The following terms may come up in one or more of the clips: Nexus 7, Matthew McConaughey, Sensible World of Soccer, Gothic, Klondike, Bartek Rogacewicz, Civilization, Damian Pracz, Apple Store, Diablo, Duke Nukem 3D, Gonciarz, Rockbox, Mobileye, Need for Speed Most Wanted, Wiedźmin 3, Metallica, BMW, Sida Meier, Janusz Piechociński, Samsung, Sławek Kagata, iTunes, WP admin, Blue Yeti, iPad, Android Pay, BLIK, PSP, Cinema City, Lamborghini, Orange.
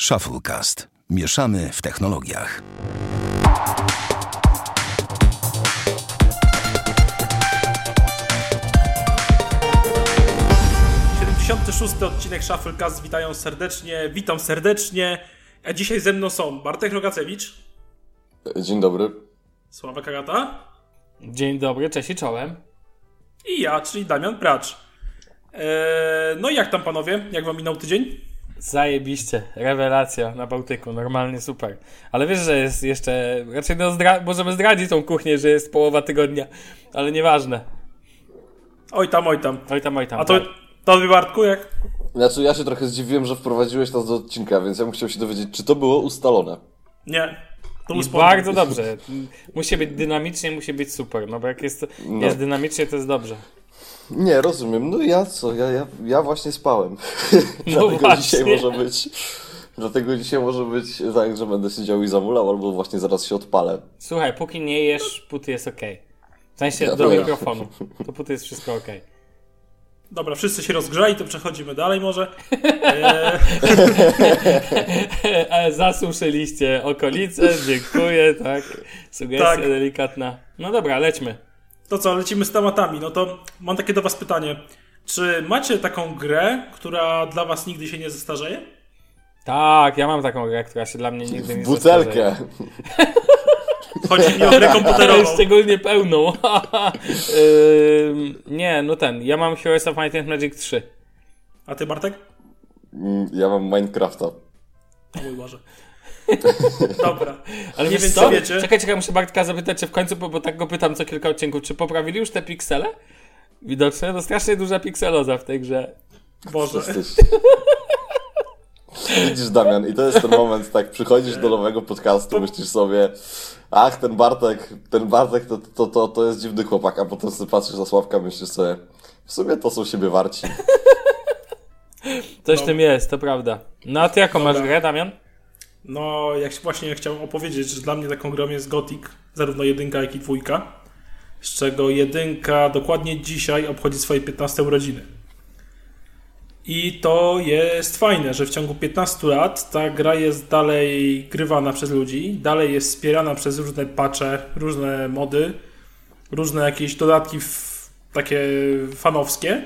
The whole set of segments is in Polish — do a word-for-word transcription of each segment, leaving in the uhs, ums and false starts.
Shufflecast. Mieszamy w technologiach. siedemdziesiąty szósty odcinek Shufflecast. Witają serdecznie, witam serdecznie. A dzisiaj ze mną są Bartek Rogacewicz. Dzień dobry. Sławek Kagata. Dzień dobry, cześć i czołem. I ja, czyli Damian Pracz. Eee, no i jak tam panowie? Jak wam minął tydzień? Zajebiście, rewelacja na Bałtyku, normalnie super. Ale wiesz, że jest jeszcze, raczej no zdra... możemy zdradzić tą kuchnię, że jest połowa tygodnia, ale nieważne. Oj tam, oj tam. Oj tam, oj tam. A to, to by Bartku jak? Znaczy ja się trochę zdziwiłem, że wprowadziłeś nas do odcinka, więc ja bym chciał się dowiedzieć, czy to było ustalone. Nie. To I bardzo dobrze. Musi być dynamicznie, musi być super, no bo jak jest, no. jest dynamicznie, to jest dobrze. Nie, rozumiem. No ja co? Ja, ja, ja właśnie spałem. No Dlatego właśnie. dzisiaj może być. Dlatego dzisiaj może być tak, że będę siedział i zamulał, albo właśnie zaraz się odpalę. Słuchaj, póki nie jesz, póty jest okej. Okay. W sensie ja do powiem. mikrofonu. To póty jest wszystko okej. Okay. Dobra, wszyscy się rozgrzali, to przechodzimy dalej może. Eee... Zasuszyliście okolice, dziękuję, tak. Sugestia tak. delikatna. No dobra, lećmy. To co, lecimy z tematami. No to mam takie do was pytanie. Czy macie taką grę, która dla was nigdy się nie zestarzeje? Tak, ja mam taką grę, która się dla mnie nigdy nie Butelkę. zestarzeje. Butelkę. Chodzi mi o grę komputerową. Szczególnie pełną. yy, nie, no ten. Ja mam Heroes of Might and Magic trzy. A ty, Bartek? Ja mam Minecrafta. O mój Boże. Dobra, ale nie wiem, co wiecie. Czekaj, czekaj, muszę Bartka zapytać cię w końcu, bo, bo tak go pytam co kilka odcinków. Czy poprawili już te piksele? Widocznie, no strasznie duża pikseloza w tej grze. Boże. Widzisz, Damian, i to jest ten moment, tak, przychodzisz do nowego podcastu, myślisz sobie, ach, ten Bartek, ten Bartek to, to, to, to jest dziwny chłopak, a potem sobie patrzysz na Sławka, myślisz sobie, w sumie to są siebie warci. Coś no. tym jest, to prawda. No a ty jaką Dobra. masz grę, Damian? No, jak właśnie chciałem opowiedzieć, że dla mnie taką grą jest Gothic, zarówno jedynka, jak i dwójka, z czego jedynka dokładnie dzisiaj obchodzi swoje piętnaste urodziny. I to jest fajne, że w ciągu piętnastu lat ta gra jest dalej grywana przez ludzi, dalej jest wspierana przez różne patche, różne mody, różne jakieś dodatki f- takie fanowskie.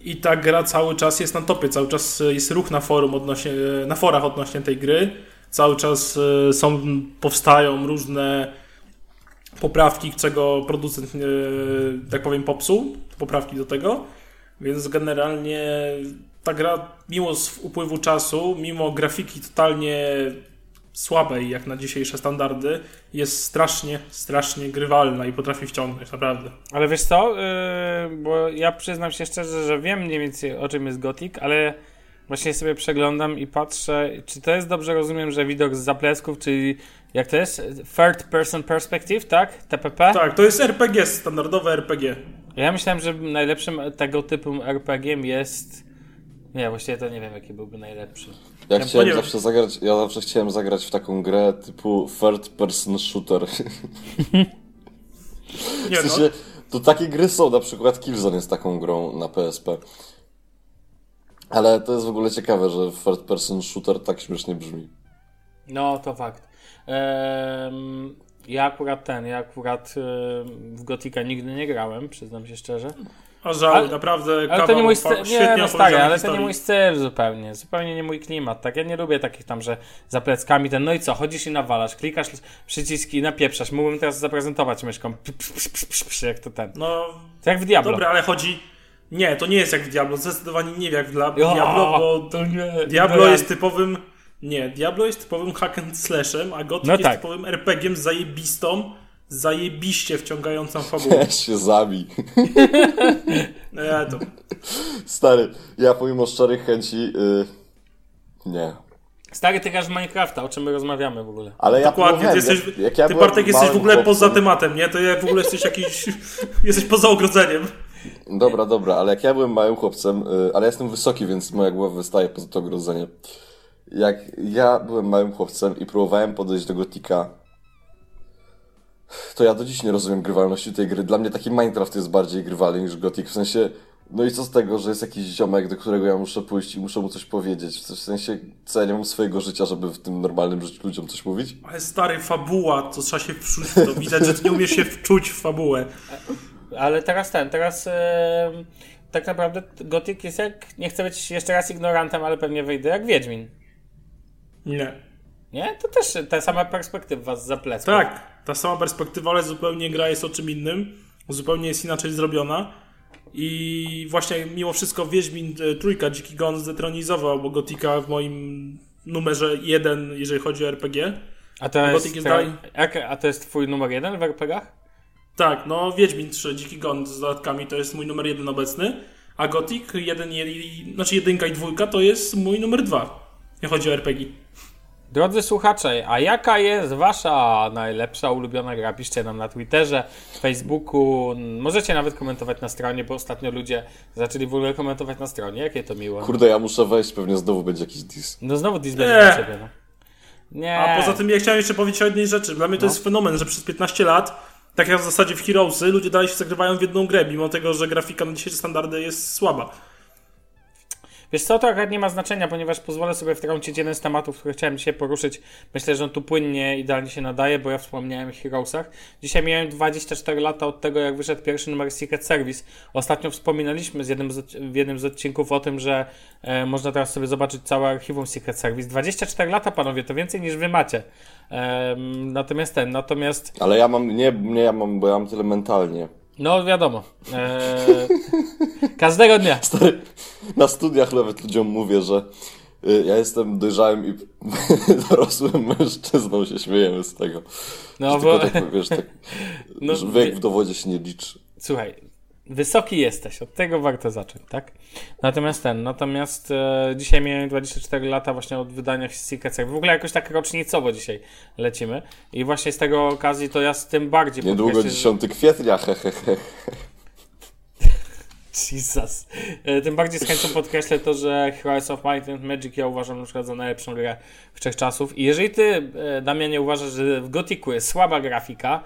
I ta gra cały czas jest na topie, cały czas jest ruch na forum odnośnie, na forach odnośnie tej gry. Cały czas są, powstają różne poprawki, czego producent, tak powiem, popsuł, poprawki do tego. Więc generalnie ta gra, mimo upływu czasu, mimo grafiki totalnie słabej jak na dzisiejsze standardy, jest strasznie, strasznie grywalna i potrafi wciągnąć, naprawdę. Ale wiesz co, yy, bo ja przyznam się szczerze, że wiem mniej więcej o czym jest Gothic, ale właśnie sobie przeglądam i patrzę, czy to jest, dobrze rozumiem, że widok z zaplesków, czyli jak to jest? Third Person Perspective, tak? T P P? Tak, to jest R P G, standardowe R P G. Ja myślałem, że najlepszym tego typu R P G jest... Nie, właściwie to nie wiem, jaki byłby najlepszy. Ja chciałem zawsze zagrać, ja zawsze chciałem zagrać w taką grę typu third person shooter. W sensie, to takie gry są, na przykład Killzone jest taką grą na P S P. Ale to jest w ogóle ciekawe, że third person shooter tak śmiesznie brzmi. No, to fakt. Um... Ja akurat ten, ja akurat w Gothica nigdy nie grałem, przyznam się szczerze. A żałuj, ale, naprawdę ale kawał, to nie mój styl, fa- nie, no stary, ale historii. To nie mój styl zupełnie, zupełnie nie mój klimat, tak? Ja nie lubię takich tam, że za pleckami ten, no i co, chodzisz i nawalasz, klikasz przyciski, napieprzasz, mógłbym teraz zaprezentować myszką, psz, psz, psz, psz, psz, jak to ten. No, to jak w Diablo. Dobra, ale chodzi, nie, to nie jest jak w Diablo, zdecydowanie nie jak w dla... o, Diablo, bo to nie, Diablo jest typowym... Nie, Diablo jest typowym hack and slashem, a Gothic no jest tak. typowym R P G-iem z zajebistą, zajebiście wciągającą fabułę. Ja się zabij. ja to. Stary, ja pomimo szczerych chęci... Yy, nie. Stary, ty grasz w Minecrafta, o czym my rozmawiamy w ogóle. Ale ja Dokładnie, ty, jesteś, jak, jak ja ty Bartek jesteś w ogóle poza tematem, nie? To ja w ogóle jesteś jakiś... jesteś poza ogrodzeniem. Dobra, dobra, ale jak ja byłem małym chłopcem, yy, ale ja jestem wysoki, więc moja głowa wystaje poza to ogrodzenie. Jak ja byłem małym chłopcem i próbowałem podejść do Gothica, to ja do dziś nie rozumiem grywalności tej gry. Dla mnie taki Minecraft jest bardziej grywalny niż Gothic, w sensie, no i co z tego, że jest jakiś ziomek, do którego ja muszę pójść i muszę mu coś powiedzieć. W sensie, co ja nie mam swojego życia, żeby w tym normalnym życiu ludziom coś mówić? Ale stary, fabuła, to trzeba się wczuć, to widać, że ty nie umiesz się wczuć w fabułę. Ale teraz ten, teraz yy, tak naprawdę Gothic jest jak, nie chcę być jeszcze raz ignorantem, ale pewnie wyjdę jak Wiedźmin. Nie. Nie? To też ta sama perspektywa za pleców. Tak, ta sama perspektywa, ale zupełnie gra jest o czym innym, zupełnie jest inaczej zrobiona. I właśnie mimo wszystko Wiedźmin trójka Dziki Gon zdetronizował Gotika w moim numerze jeden, jeżeli chodzi o R P G. A to jest, Gothic jest dalej... a to jest twój numer jeden w R P G-ach? Tak, no Wiedźmin trzy Dziki Gon z dodatkami to jest mój numer jeden obecny, a Gothic jeden, jeden, znaczy jedynka i dwójka to jest mój numer dwa, nie chodzi o R P G. Drodzy słuchacze, a jaka jest wasza najlepsza, ulubiona gra? Piszcie nam na Twitterze, Facebooku, możecie nawet komentować na stronie, bo ostatnio ludzie zaczęli w ogóle komentować na stronie, jakie to miłe. Kurde, ja muszę wejść, pewnie znowu będzie jakiś diss. No znowu diss będzie dla ciebie, no. Nie. A poza tym ja chciałem jeszcze powiedzieć o jednej rzeczy, dla mnie to no. jest fenomen, że przez piętnaście lat, tak jak w zasadzie w Heroesy, ludzie dalej się zagrywają w jedną grę, mimo tego, że grafika na dzisiejsze standardy jest słaba. Wiesz co, to akurat nie ma znaczenia, ponieważ pozwolę sobie wtrącić jeden z tematów, który chciałem dzisiaj poruszyć. Myślę, że on tu płynnie, idealnie się nadaje, bo ja wspomniałem o Heroesach. Dzisiaj miałem dwadzieścia cztery lata od tego, jak wyszedł pierwszy numer Secret Service. Ostatnio wspominaliśmy z jednym z, w jednym z odcinków o tym, że e, można teraz sobie zobaczyć całe archiwum Secret Service. dwadzieścia cztery lata, panowie, to więcej niż wy macie. E, natomiast ten, natomiast... Ale ja mam, nie, nie ja mam, bo ja mam tyle mentalnie. No wiadomo, eee, każdego dnia. Stary, na studiach nawet ludziom mówię, że y, ja jestem dojrzałym i dorosłym mężczyzną, się śmiejemy z tego. No bo... Tak, wiesz, tak, no, że wiek w dowodzie się nie liczy. Słuchaj, wysoki jesteś, od tego warto zacząć, tak? Natomiast ten, natomiast e, dzisiaj miałem dwadzieścia cztery lata właśnie od wydania Secret Service. W ogóle jakoś tak rocznicowo dzisiaj lecimy. I właśnie z tego okazji to ja z tym bardziej... Niedługo dziesiątego kwietnia, he, he, he. Jesus. Tym bardziej z chęcią podkreślę to, że Heroes of Might and Magic ja uważam na przykład za najlepszą grę wszechczasów. I jeżeli ty, Damianie, uważasz, że w Gothicu jest słaba grafika,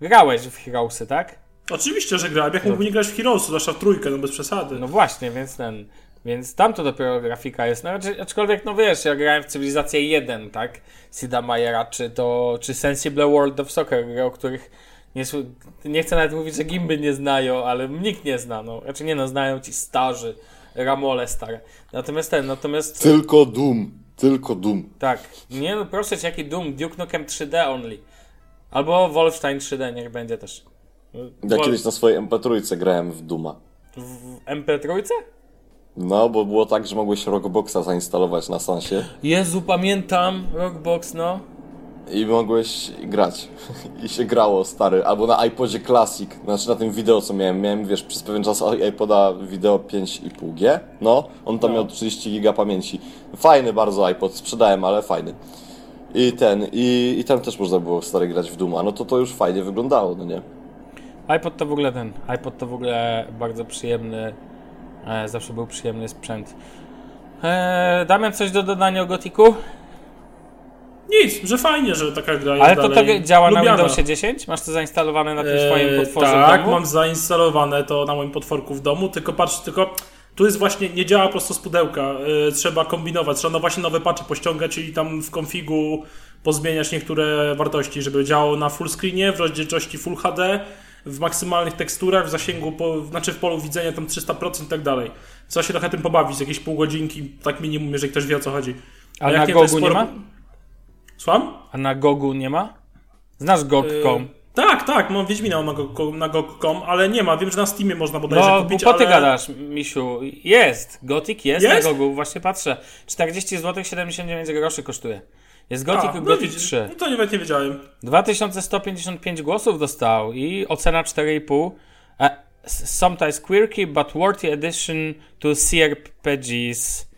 grałeś w Heroesy, tak? Oczywiście, że grałem. Jak mógłby nie grać w Heroes'u, zwłaszcza w trójkę, no bez przesady. No właśnie, więc ten, więc tam to dopiero grafika jest. No, aczkolwiek, no wiesz, ja grałem w Cywilizację jeden, tak? Sida Meiera, czy to, czy Sensible World of Soccer, gry, o których nie, nie chcę nawet mówić, że gimby nie znają, ale nikt nie zna, no. Raczej nie, no, znają ci starzy, ramole stare. Natomiast ten, natomiast... Tylko Doom, tylko Doom. Tak. Nie, no proszę cię, jaki Doom? Duke Nukem trzy D only. Albo Wolfenstein trzy D, niech będzie też. Ja kiedyś na swojej em pe trzy grałem w Dooma. W em pe trzy? No, bo było tak, że mogłeś Rockboxa zainstalować na Sansie. Jezu, pamiętam Rockbox, no. I mogłeś grać. I się grało, stary. Albo na iPodzie Classic. Znaczy na tym wideo, co miałem. Miałem, wiesz, przez pewien czas iPoda wideo pięć i pół G. No, on tam no. miał trzydzieści giga pamięci. Fajny bardzo iPod, sprzedałem, ale fajny. I ten, i, i tam też można było, stary, grać w Dooma. No to to już fajnie wyglądało, no nie? iPod to w ogóle ten, iPod to w ogóle bardzo przyjemny, e, zawsze był przyjemny sprzęt. E, Damian, coś do dodania o Gothicu? Nic, że fajnie, że taka gra jest. Ale to, dalej to działa lubiana. Na Windowsie dziesięć? Masz to zainstalowane na tym e, swoim potworze tak, w domu? Tak, mam zainstalowane to na moim potworku w domu, tylko patrz, tylko tu jest właśnie, nie działa prosto z pudełka, e, trzeba kombinować, trzeba no właśnie nowe patche pościągać i tam w konfigu pozmieniać niektóre wartości, żeby działało na full screenie, w rozdzielczości Full H D, w maksymalnych teksturach, w zasięgu, po, znaczy w polu widzenia tam trzysta procent i tak dalej. Trzeba się trochę tym pobawić, jakieś pół godzinki, tak minimum, jeżeli ktoś wie o co chodzi. A, A na Gogu nie, sporo... nie ma? Słucham? A na Gogu nie ma? Znasz G O G kropka com? Yy, tak, tak, mam Wiedźmina na G O G kropka com, ale nie ma, wiem, że na Steamie można bodajże no, kupić, ale... No, bo ty gadasz, Misiu, jest, Gothic jest, jest na Gogu, właśnie patrzę, czterdzieści złotych siedemdziesiąt dziewięć groszy kosztuje. Jest Gothic, A, Gothic no, trzy. No to nawet nie wiedziałem. dwa tysiące sto pięćdziesiąt pięć głosów dostał i ocena cztery i pół. A, sometimes quirky, but worthy addition to C R P Gs.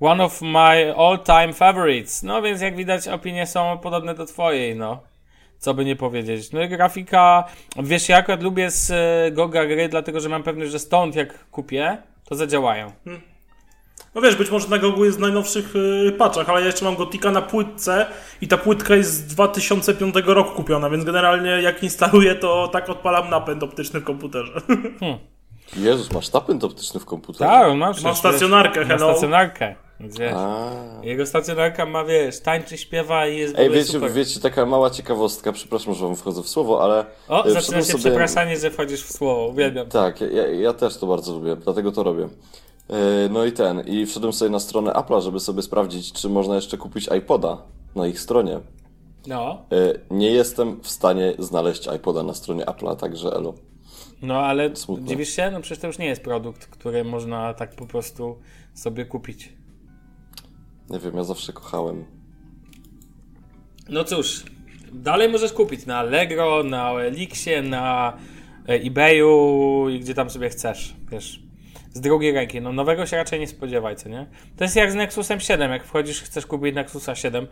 One of my all-time favorites. No więc jak widać opinie są podobne do twojej, no. Co by nie powiedzieć. No i grafika... Wiesz, ja akurat lubię z Goga gry, dlatego że mam pewność, że stąd jak kupię, to zadziałają. Hmm. No wiesz, być może na Gogu jest w najnowszych yy, patchach, ale ja jeszcze mam Gothica na płytce i ta płytka jest z dwa tysiące piątego roku kupiona, więc generalnie jak instaluję, to tak odpalam napęd optyczny w komputerze. Hmm. Jezus, masz napęd optyczny w komputerze? Tak, masz. Mam stacjonarkę, hello. Mam stacjonarkę. Wiesz, jego stacjonarka ma, wiesz, tańczy, śpiewa i jest. Ej, wiecie, super. Wiecie, taka mała ciekawostka, przepraszam, że wam wchodzę w słowo, ale... O, zaczyna się sobie... przepraszanie, że wchodzisz w słowo, uwielbiam. Tak, ja, ja też to bardzo lubię, dlatego to robię. No i ten, i wszedłem sobie na stronę Apple'a, żeby sobie sprawdzić, czy można jeszcze kupić iPoda na ich stronie. No. Nie jestem w stanie znaleźć iPoda na stronie Apple'a, także elo. No ale smutne. Dziwisz się? No przecież to już nie jest produkt, który można tak po prostu sobie kupić. Nie wiem, ja zawsze kochałem. No cóż, dalej możesz kupić na Allegro, na Elixie, na eBayu i gdzie tam sobie chcesz, wiesz. Z drugiej ręki, no nowego się raczej nie spodziewaj, co nie? To jest jak z Nexusem siedem, jak wchodzisz, chcesz kupić Nexusa siedem,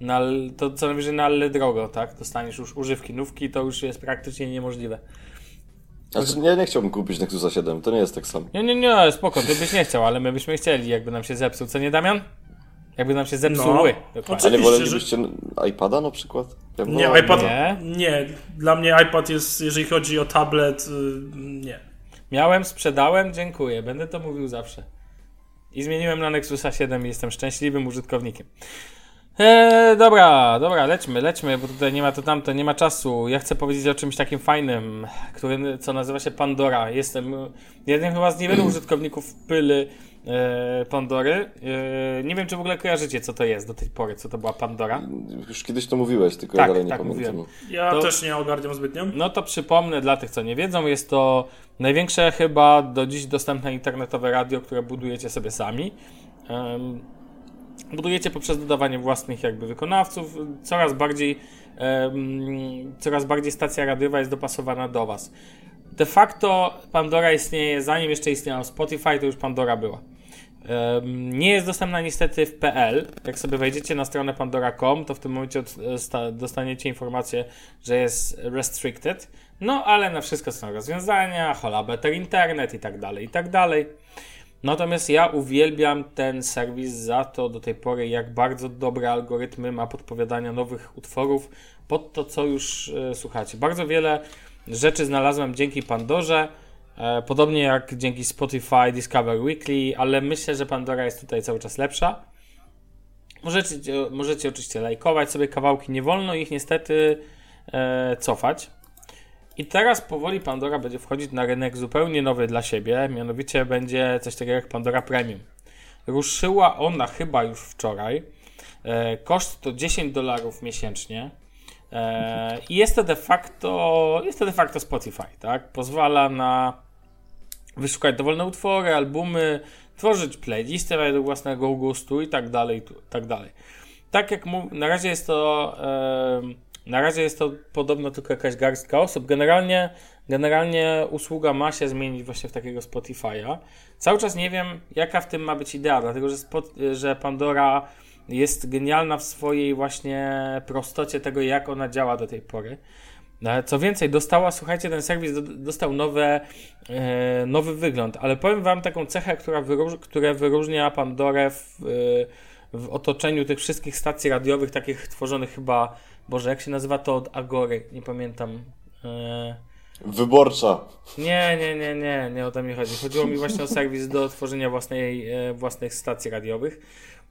na, to co najwyżej na Allegro drogo, tak? Dostaniesz już używki, nówki, to już jest praktycznie niemożliwe. Znaczy, ja nie chciałbym kupić Nexusa siedem, to nie jest tak samo. Nie, nie, nie, spoko, ty byś nie chciał, ale my byśmy chcieli, jakby nam się zepsuł, co nie, Damian? Jakby nam się zepsuły. No, a nie wolelibyście że... iPada na przykład? Ja nie, wolałem... iPad... nie, nie. Dla mnie iPad jest, jeżeli chodzi o tablet, nie. Miałem, sprzedałem, dziękuję. Będę to mówił zawsze. I zmieniłem na Nexusa siedem i jestem szczęśliwym użytkownikiem. Eee, dobra, dobra, lećmy, lećmy, bo tutaj nie ma to tamto, nie ma czasu. Ja chcę powiedzieć o czymś takim fajnym, który, co nazywa się Pandora. Jestem jednym chyba z niewielu użytkowników pyly e, Pandory. E, nie wiem, czy w ogóle kojarzycie, co to jest do tej pory, co to była Pandora. Już kiedyś to mówiłeś, tylko tak, ja dalej nie tak pamiętam. Mówiłem. Ja to, też nie ogarniam zbytnio. No to przypomnę dla tych, co nie wiedzą, jest to największe chyba do dziś dostępne internetowe radio, które budujecie sobie sami. Um, Budujecie poprzez dodawanie własnych jakby wykonawców, coraz bardziej, um, coraz bardziej stacja radiowa jest dopasowana do was. De facto Pandora istnieje, zanim jeszcze istniało Spotify, to już Pandora była. Um, nie jest dostępna niestety w P L. Jak sobie wejdziecie na stronę pandora kropka com, to w tym momencie odsta- dostaniecie informację, że jest restricted. No ale na wszystko są rozwiązania, hola better internet i tak dalej, i tak dalej. Natomiast ja uwielbiam ten serwis za to do tej pory, jak bardzo dobre algorytmy ma podpowiadania nowych utworów pod to, co już e, słuchacie. Bardzo wiele rzeczy znalazłem dzięki Pandorze, e, podobnie jak dzięki Spotify, Discover Weekly, ale myślę, że Pandora jest tutaj cały czas lepsza. Możecie, możecie oczywiście lajkować sobie kawałki, nie wolno ich niestety e, cofać. I teraz powoli Pandora będzie wchodzić na rynek zupełnie nowy dla siebie, mianowicie będzie coś takiego jak Pandora Premium. Ruszyła ona chyba już wczoraj, e, koszt to dziesięć dolarów miesięcznie e, i jest to de facto, jest to de facto Spotify, tak? Pozwala na wyszukać dowolne utwory, albumy, tworzyć playlisty według własnego gustu i tak dalej, tak dalej. Tak jak mów, na razie jest to... E, Na razie jest to podobno tylko jakaś garstka osób. Generalnie, generalnie usługa ma się zmienić właśnie w takiego Spotify'a. Cały czas nie wiem, jaka w tym ma być idea, dlatego że, spot, że Pandora jest genialna w swojej właśnie prostocie tego, jak ona działa do tej pory. Co więcej, dostała, słuchajcie, ten serwis dostał nowe, nowy wygląd, ale powiem wam taką cechę, która wyróż, która wyróżnia Pandorę w, w otoczeniu tych wszystkich stacji radiowych, takich tworzonych chyba... Boże, jak się nazywa to od Agory? Nie pamiętam. Eee... Wyborcza. Nie, nie, nie, nie, nie o to mi chodzi. Chodziło mi właśnie o serwis do tworzenia własnej, e, własnych stacji radiowych.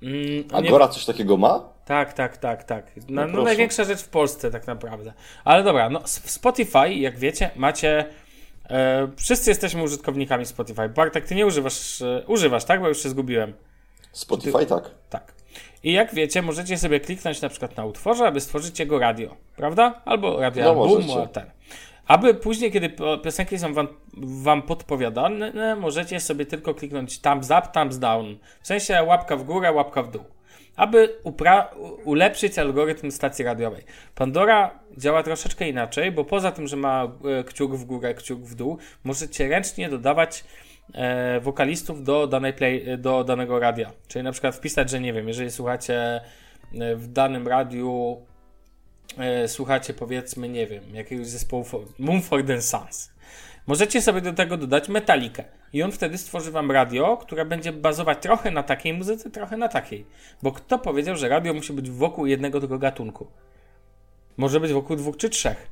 Mm, Agora nie... coś takiego ma? Tak, tak, tak, tak. Na, no, no największa rzecz w Polsce tak naprawdę. Ale dobra, no w Spotify, jak wiecie, macie... E, wszyscy jesteśmy użytkownikami Spotify. Bartek, ty nie używasz, e, używasz, tak? Bo już się zgubiłem. Spotify ty... tak. Tak. I jak wiecie, możecie sobie kliknąć na przykład na utworze, aby stworzyć jego radio, prawda? Albo radio no albumu, ten. Aby później, kiedy piosenki są wam, wam podpowiadane, możecie sobie tylko kliknąć thumbs up, thumbs down. W sensie łapka w górę, łapka w dół. Aby upra- ulepszyć algorytm stacji radiowej. Pandora działa troszeczkę inaczej, bo poza tym, że ma kciuk w górę, kciuk w dół, możecie ręcznie dodawać E, wokalistów do, danej play, do danego radia. Czyli na przykład wpisać, że nie wiem, jeżeli słuchacie w danym radiu e, słuchacie powiedzmy, nie wiem, jakiegoś zespołu Mumford and Sons, Możecie sobie do tego dodać Metallicę i on wtedy stworzy wam radio, które będzie bazować trochę na takiej muzyce, trochę na takiej. Bo kto powiedział, że radio musi być wokół jednego tylko gatunku? Może być wokół dwóch czy trzech.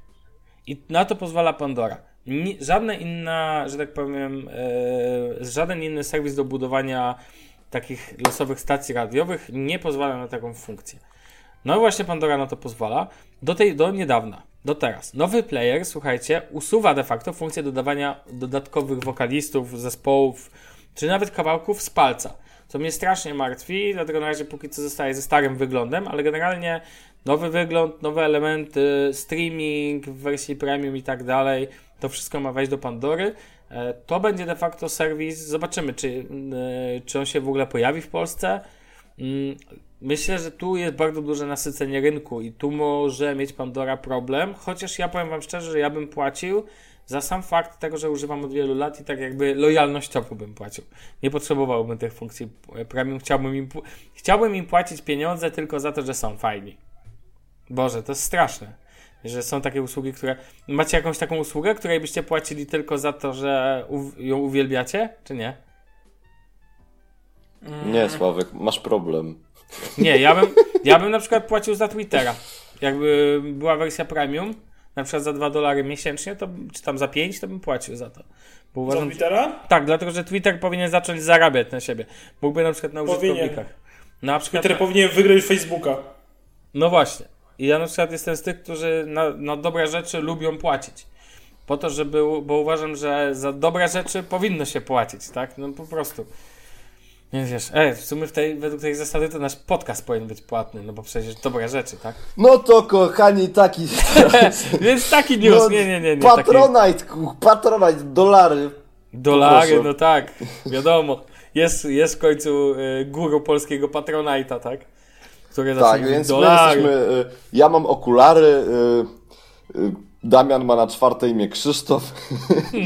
I na to pozwala Pandora. Nie, żadna inna, że tak powiem, yy, żaden inny serwis do budowania takich losowych stacji radiowych nie pozwala na taką funkcję. No i właśnie Pandora na to pozwala. Do tej, do niedawna, do teraz. Nowy player, słuchajcie, usuwa de facto funkcję dodawania dodatkowych wokalistów, zespołów, czy nawet kawałków z palca. Co mnie strasznie martwi, dlatego na razie póki co zostaje ze starym wyglądem, ale generalnie nowy wygląd, nowe elementy, streaming w wersji premium i tak dalej, to wszystko ma wejść do Pandory. To będzie de facto serwis, zobaczymy czy, czy on się w ogóle pojawi w Polsce. Myślę, że tu jest bardzo duże nasycenie rynku i tu może mieć Pandora problem, chociaż ja powiem wam szczerze, że ja bym płacił za sam fakt tego, że używam od wielu lat i tak jakby lojalnościowo bym płacił. Nie potrzebowałbym tych funkcji premium, chciałbym im, chciałbym im płacić pieniądze tylko za to, że są fajni. Boże, to jest straszne. Że są takie usługi, które... Macie jakąś taką usługę, której byście płacili tylko za to, że u... ją uwielbiacie? Czy nie? Mm. Nie, Sławek, masz problem. Nie, ja bym, ja bym na przykład płacił za Twittera. Jakby była wersja premium, na przykład za dwa dolary miesięcznie, to czy tam za pięć, to bym płacił za to. Bo uważam, za Twittera? Że... Tak, dlatego, że Twitter powinien zacząć zarabiać na siebie. Mógłby na przykład na użytkownikach. Na przykład... Twitter powinien wygrać Facebooka. No właśnie. I ja na przykład jestem z tych, którzy na, na dobre rzeczy lubią płacić. Po to, żeby, bo uważam, że za dobre rzeczy powinno się płacić, tak? No po prostu. Więc wiesz, e, w sumie w tej, według tej zasady to nasz podcast powinien być płatny, no bo przecież dobre rzeczy, tak? No to kochani, taki... Więc taki news, no, nie, nie, nie. nie Patronite, taki... Patronite, dolary. Dolary, proszę. No tak, wiadomo. Jest, jest w końcu y, guru polskiego Patronite'a, tak? Tak, więc dolary. My jesteśmy, ja mam okulary, Damian ma na czwartej imię Krzysztof.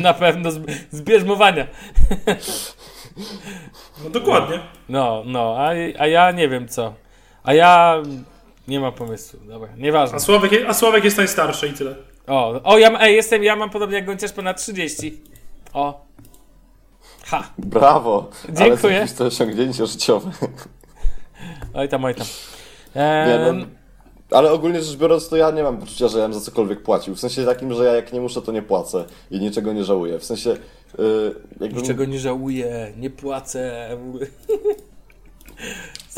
Na pewno z, z bierzmowania. No dokładnie. No, no, a, a ja nie wiem co. A ja nie mam pomysłu, dobra, nieważne. A Sławek, a Sławek jest najstarszy i tyle. O, o ja, ej, jestem, ja mam podobnie jak Gonciarz ponad trzydzieści. O. Ha. Brawo. Dziękuję. Ale to osiągnięcie życiowe. Oj tam, oj tam. Eee... Nie, no, ale ogólnie rzecz biorąc, to ja nie mam poczucia, że ja bym za cokolwiek płacił. W sensie takim, że ja jak nie muszę, to nie płacę i niczego nie żałuję. W sensie... Yy, jakbym... Niczego nie żałuję, nie płacę.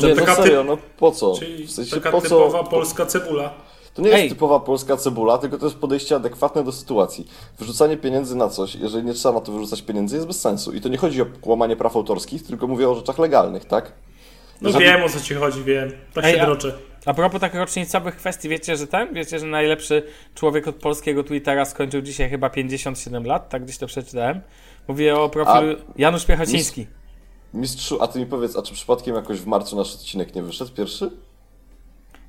Nie, no serio, no po co? Czyli w sensie, taka po co? Typowa polska cebula. To nie Ej. jest typowa polska cebula, tylko to jest podejście adekwatne do sytuacji. Wyrzucanie pieniędzy na coś, jeżeli nie trzeba na to wyrzucać pieniędzy, jest bez sensu. I to nie chodzi o łamanie praw autorskich, tylko mówię o rzeczach legalnych, tak? No Żadne... wiem, o co ci chodzi, wiem. Tak Ej, się droczy. A, a propos tak rocznicowych kwestii, wiecie, że ten? Wiecie, że najlepszy człowiek od polskiego Twittera skończył dzisiaj chyba pięćdziesiąt siedem lat? Tak gdzieś to przeczytałem. Mówię o profilu a... Janusz Piechociński. Mistrzu, a ty mi powiedz, a czy przypadkiem jakoś w marcu nasz odcinek nie wyszedł pierwszy?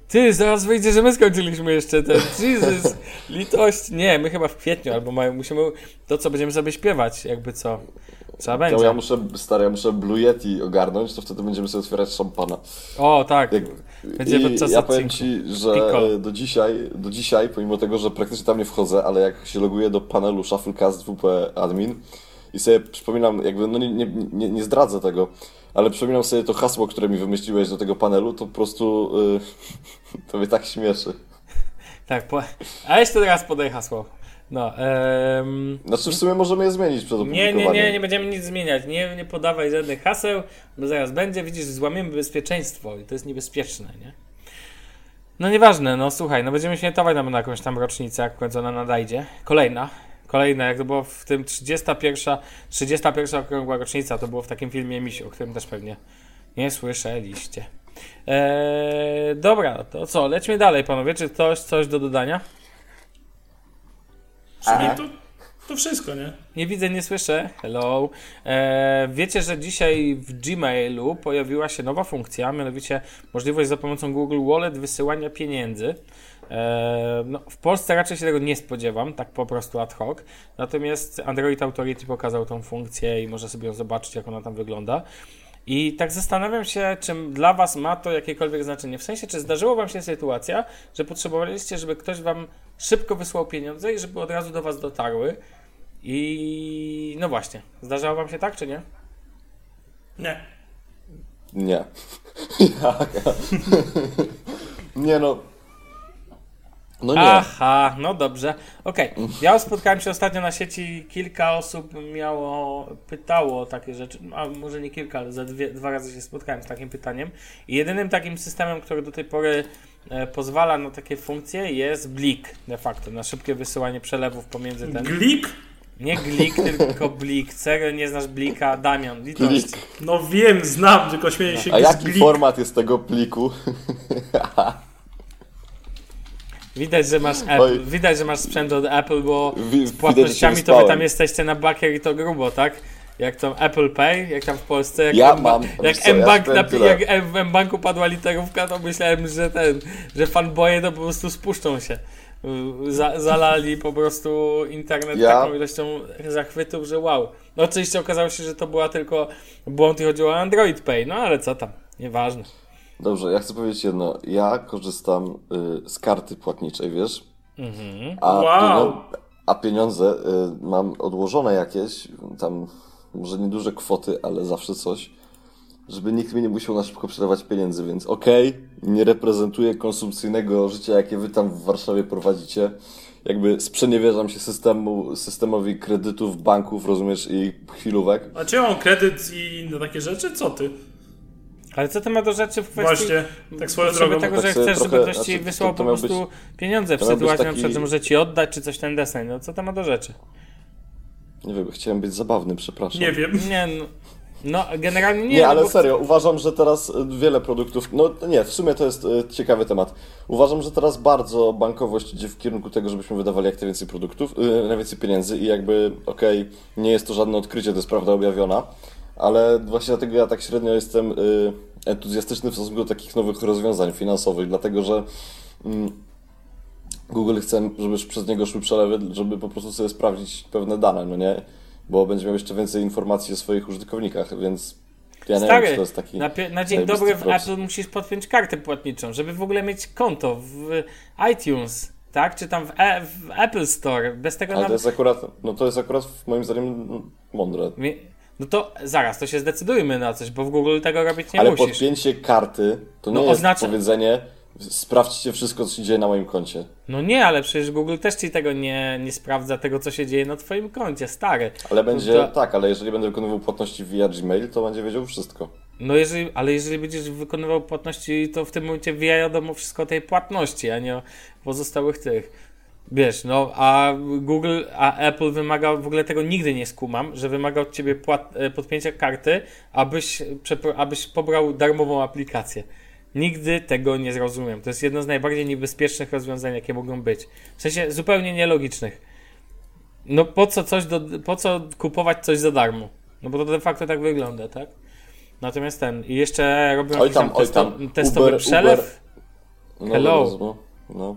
Ty, zaraz wyjdzie, że my skończyliśmy jeszcze ten. Jesus, litość. Nie, my chyba w kwietniu albo maju musimy to, co będziemy sobie śpiewać, jakby co. Trzeba będzie. No ja muszę, stary, ja muszę Blue Yeti ogarnąć, to wtedy będziemy sobie otwierać szampana. O, tak. Jak... Będzie podczas I ja odcinku. Powiem ci, że Piccolo. do dzisiaj, do dzisiaj, pomimo tego, że praktycznie tam nie wchodzę, ale jak się loguję do panelu Shufflecast W P Admin i sobie przypominam, jakby, no nie, nie, nie, nie zdradzę tego, ale przypominam sobie to hasło, które mi wymyśliłeś do tego panelu, to po prostu yy, to mnie tak śmieszy. Tak, po... a jeszcze teraz podaj hasło. No, um... znaczy w sumie możemy je zmienić przed opublikowaniem. Nie, nie, nie, nie będziemy nic zmieniać. Nie, nie podawaj żadnych haseł, bo zaraz będzie, widzisz, złamiemy bezpieczeństwo i to jest niebezpieczne, nie? No nieważne, no słuchaj, no będziemy świętować nam na jakąś tam rocznicę, jak w końcu ona nadejdzie. Kolejna. Kolejna, jak to było w tym trzydziesta pierwsza, trzydziesta pierwsza okrągła rocznica, to było w takim filmie Misiu, o którym też pewnie nie słyszeliście. Eee, dobra, to co, lećmy dalej, panowie, czy ktoś coś do dodania? To, to wszystko, nie? Nie widzę, nie słyszę. Hello. Eee, wiecie, że dzisiaj w Gmailu pojawiła się nowa funkcja, mianowicie możliwość za pomocą Google Wallet wysyłania pieniędzy. Eee, no, w Polsce raczej się tego nie spodziewam, tak po prostu ad hoc. Natomiast Android Authority pokazał tą funkcję i może sobie ją zobaczyć, jak ona tam wygląda. I tak zastanawiam się, czym dla was ma to jakiekolwiek znaczenie. W sensie, czy zdarzyło wam się sytuacja, że potrzebowaliście, żeby ktoś wam szybko wysłał pieniądze i żeby od razu do was dotarły. I no właśnie, zdarzało wam się tak, czy nie? Nie. Nie. Nie no. No nie. Aha, no dobrze. Okej, okay. Ja spotkałem się ostatnio na sieci, kilka osób miało, pytało o takie rzeczy, a może nie kilka, ale za dwie, dwa razy się spotkałem z takim pytaniem. I jedynym takim systemem, który do tej pory e, pozwala na takie funkcje, jest BLIK de facto, na szybkie wysyłanie przelewów pomiędzy ten... GLIK? Nie GLIK, tylko BLIK. Serio, nie znasz BLIKa, Damian? Litość. Blik. No wiem, znam, tylko śmieję się. A jaki Blik. Format jest tego pliku? Widać, że masz Apple, widać, że masz sprzęt od Apple, bo z płatnościami to wy tam jesteście na bakier i to grubo, tak? Jak tam Apple Pay, jak tam w Polsce, jak ja mam, jak co, M-Bank, ja jak w M-Banku padła literówka, to myślałem, że ten, że fanboje to po prostu spuszczą się. Za, zalali po prostu internet ja. taką ilością zachwytów, że wow. No oczywiście okazało się, że to była tylko błąd i chodziło o Android Pay, no ale co tam, nieważne. Dobrze, ja chcę powiedzieć jedno. Ja korzystam y, z karty płatniczej, wiesz? Mhm. A, wow. pieniądze, a pieniądze y, mam odłożone jakieś, tam może nieduże kwoty, ale zawsze coś, żeby nikt mi nie musiał na szybko przelewać pieniędzy, więc okej, okay, nie reprezentuję konsumpcyjnego życia, jakie wy tam w Warszawie prowadzicie. Jakby sprzeniewierzam się systemu, systemowi kredytów, banków, rozumiesz, i chwilówek. A czy on kredyt i inne takie rzeczy? Co ty? Ale co to ma do rzeczy w kwestii Właśnie, tak swoją drogą. Tego, że tak chcesz, żeby ktoś ci wysłał po prostu być, pieniądze w sytuacji, taki... na przykład, że może ci oddać, czy coś ten desen. No co to ma do rzeczy? Nie wiem, chciałem być zabawny, przepraszam. Nie wiem. Nie, no, no generalnie nie. Nie, ale bo... serio, uważam, że teraz wiele produktów... No nie, w sumie to jest e, ciekawy temat. Uważam, że teraz bardzo bankowość idzie w kierunku tego, żebyśmy wydawali jak najwięcej produktów, e, najwięcej pieniędzy i jakby, okej, okay, nie jest to żadne odkrycie, to jest prawda objawiona. Ale właśnie dlatego ja tak średnio jestem y, entuzjastyczny w stosunku do takich nowych rozwiązań finansowych, dlatego że mm, Google chce, żeby przez niego szły przelewy, żeby po prostu sobie sprawdzić pewne dane, no nie? Bo będzie miał jeszcze więcej informacji o swoich użytkownikach, więc ja Stary, nie wiem, czy to jest taki... na, na dzień dobry w Apple musisz podpiąć kartę płatniczą, żeby w ogóle mieć konto w iTunes, tak? Czy tam w, e, w Apple Store, bez tego... Ale nam... to jest akurat, no to jest akurat moim zdaniem mądre. Mi... No to zaraz, to się zdecydujmy na coś, bo w Google tego robić nie Ale musisz. Ale podpięcie karty to nie no, jest oznacza... powiedzenie sprawdźcie wszystko, co się dzieje na moim koncie. No nie, ale przecież Google też ci tego nie, nie sprawdza, tego co się dzieje na twoim koncie, stary. Ale będzie, to... tak, ale jeżeli będę wykonywał płatności via Gmail, to będzie wiedział wszystko. No jeżeli, ale jeżeli będziesz wykonywał płatności, to w tym momencie wiadomo wszystko o tej płatności, a nie o pozostałych tych. Wiesz, no, a Google, a Apple wymagał, w ogóle tego nigdy nie skumam, że wymaga od ciebie płat, podpięcia karty, abyś, przepro, abyś pobrał darmową aplikację. Nigdy tego nie zrozumiem. To jest jedno z najbardziej niebezpiecznych rozwiązań, jakie mogą być. W sensie zupełnie nielogicznych. No po co coś, do, po co kupować coś za darmo? No bo to de facto tak wygląda, tak? Natomiast ten, i jeszcze robią oj tam, testo, oj tam. testowy Uber, przelew. Uber. No, Hello. No, no.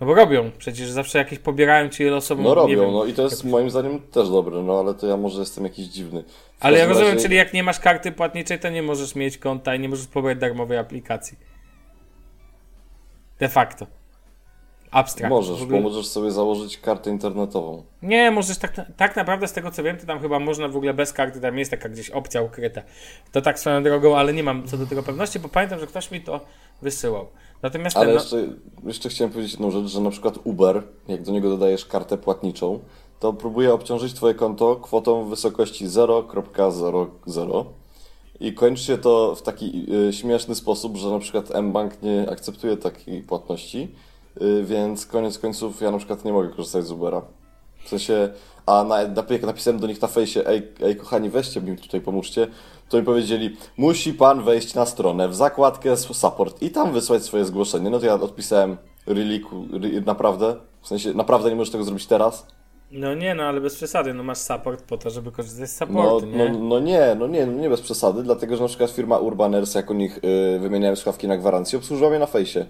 No bo robią, przecież zawsze jakieś pobierają ci losowo. No robią, nie wiem, no i to jest moim zdaniem też dobre, no ale to ja może jestem jakiś dziwny. W ale ja rozumiem, razie... czyli jak nie masz karty płatniczej, to nie możesz mieć konta i nie możesz pobrać darmowej aplikacji. De facto. Abstrakt. Możesz, bo możesz sobie założyć kartę internetową. Nie, możesz tak, tak naprawdę z tego co wiem, to tam chyba można w ogóle bez karty, tam jest taka gdzieś opcja ukryta. To tak swoją drogą, ale nie mam co do tego pewności, bo pamiętam, że ktoś mi to wysyłał. Natomiast Ale ten, no... jeszcze, jeszcze chciałem powiedzieć jedną rzecz, że na przykład Uber, jak do niego dodajesz kartę płatniczą, to próbuje obciążyć twoje konto kwotą w wysokości zero zero zero i kończy się to w taki yy, śmieszny sposób, że na przykład M-Bank nie akceptuje takiej płatności, yy, więc koniec końców ja na przykład nie mogę korzystać z Ubera. W sensie, a na, na, jak napisałem do nich na fejsie, ej, ej kochani, weźcie mi tutaj, pomóżcie, to mi powiedzieli, musi pan wejść na stronę, w zakładkę support i tam wysłać swoje zgłoszenie. No to ja odpisałem, reliku, naprawdę, w sensie, naprawdę nie możesz tego zrobić teraz? No nie, no ale bez przesady, no masz support po to, żeby korzystać z supportu, no, nie? No, no nie, no nie, no nie bez przesady, dlatego że na przykład firma Urban Airs, jak u nich yy, wymieniałem słuchawki na gwarancję, obsłużyła mnie na fejsie.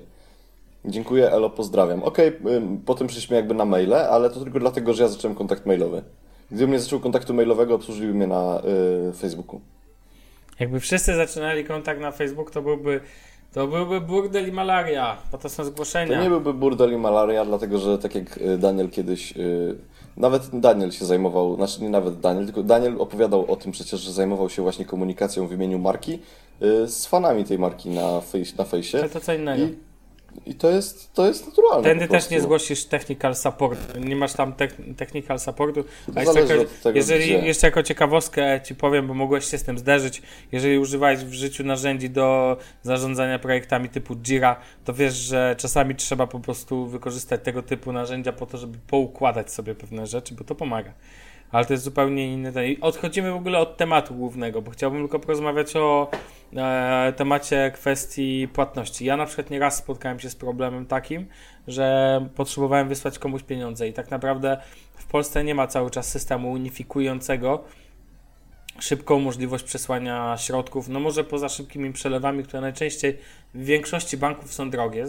Dziękuję, elo, pozdrawiam. Okej, okay, potem przyszliśmy jakby na maile, ale to tylko dlatego, że ja zacząłem kontakt mailowy. Gdybym nie zaczął kontaktu mailowego, obsłużyliby mnie na y, Facebooku. Jakby wszyscy zaczynali kontakt na Facebook, to byłby To byłby burdel i malaria, bo to są zgłoszenia. To nie byłby burdel i malaria, dlatego że tak jak Daniel kiedyś... Yy, nawet Daniel się zajmował, znaczy nie nawet Daniel, tylko Daniel opowiadał o tym przecież, że zajmował się właśnie komunikacją w imieniu marki yy, z fanami tej marki na, fejs, na fejsie. Ale to co innego. I, i to, jest, to jest naturalne. Tędy też nie zgłosisz technical support, nie masz tam te- technical supportu. A jeszcze jako, tego, jeżeli, gdzie... jeszcze jako ciekawostkę ci powiem, bo mogłeś się z tym zderzyć, jeżeli używałeś w życiu narzędzi do zarządzania projektami typu Jira, to wiesz, że czasami trzeba po prostu wykorzystać tego typu narzędzia po to, żeby poukładać sobie pewne rzeczy, bo to pomaga. Ale to jest zupełnie inny temat. Odchodzimy w ogóle od tematu głównego, bo chciałbym tylko porozmawiać o e, temacie kwestii płatności. Ja na przykład nieraz spotkałem się z problemem takim, że potrzebowałem wysłać komuś pieniądze i tak naprawdę w Polsce nie ma cały czas systemu unifikującego szybką możliwość przesłania środków, no może poza szybkimi przelewami, które najczęściej w większości banków są drogie.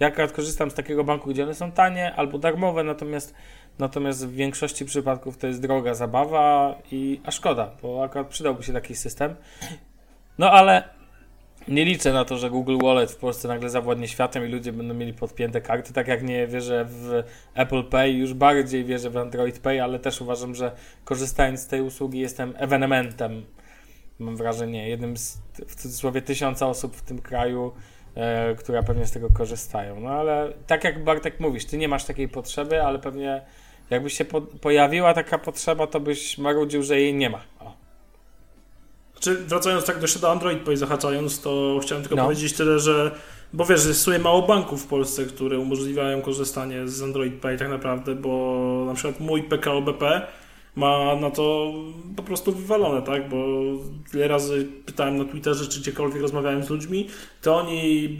Ja akurat korzystam z takiego banku, gdzie one są tanie albo darmowe, natomiast Natomiast w większości przypadków to jest droga zabawa i a szkoda, bo akurat przydałby się taki system. No ale nie liczę na to, że Google Wallet w Polsce nagle zawładnie światem i ludzie będą mieli podpięte karty, tak jak nie wierzę w Apple Pay, już bardziej wierzę w Android Pay, ale też uważam, że korzystając z tej usługi jestem ewenementem. Mam wrażenie, jednym z w cudzysłowie tysiąca osób w tym kraju, yy, która pewnie z tego korzystają. No ale tak jak Bartek mówisz, ty nie masz takiej potrzeby, ale pewnie jakby się po- pojawiła taka potrzeba, to byś marudził, że jej nie ma. O. Znaczy, wracając tak jeszcze do Android Pay, zahaczając, to chciałem tylko no. powiedzieć tyle, że bo wiesz, że jest w sumie mało banków w Polsce, które umożliwiają korzystanie z Android Pay tak naprawdę, bo na przykład mój P K O B P ma na to po prostu wywalone, tak? Bo wiele razy pytałem na Twitterze, czy gdziekolwiek rozmawiałem z ludźmi, to oni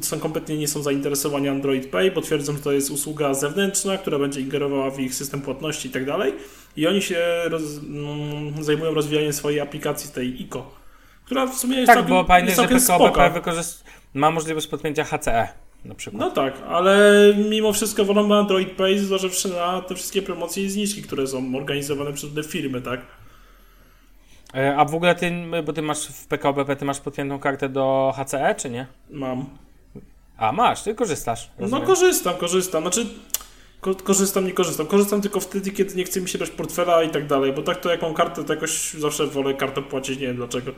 są kompletnie nie są zainteresowani Android Pay, bo twierdzą, że to jest usługa zewnętrzna, która będzie ingerowała w ich system płatności i tak dalej. I oni się roz, mm, zajmują rozwijaniem swojej aplikacji, tej I C O, która w sumie jest tak, całkiem, bo fajnie, jest całkiem że P K O B P wykorzyst- ma możliwość podpięcia H C E. Na przykład. No tak, ale mimo wszystko wolą Android Pay, zważywszy na te wszystkie promocje i zniżki, które są organizowane przez te firmy, tak? A w ogóle ty, bo ty masz w P K O B P, ty masz podpiętą kartę do H C E, czy nie? Mam. A masz, ty korzystasz. Rozumiem. No korzystam, korzystam, znaczy ko- korzystam, nie korzystam. Korzystam tylko wtedy, kiedy nie chce mi się brać portfela i tak dalej, bo tak to jak mam kartę, to jakoś zawsze wolę kartę płacić, nie wiem dlaczego.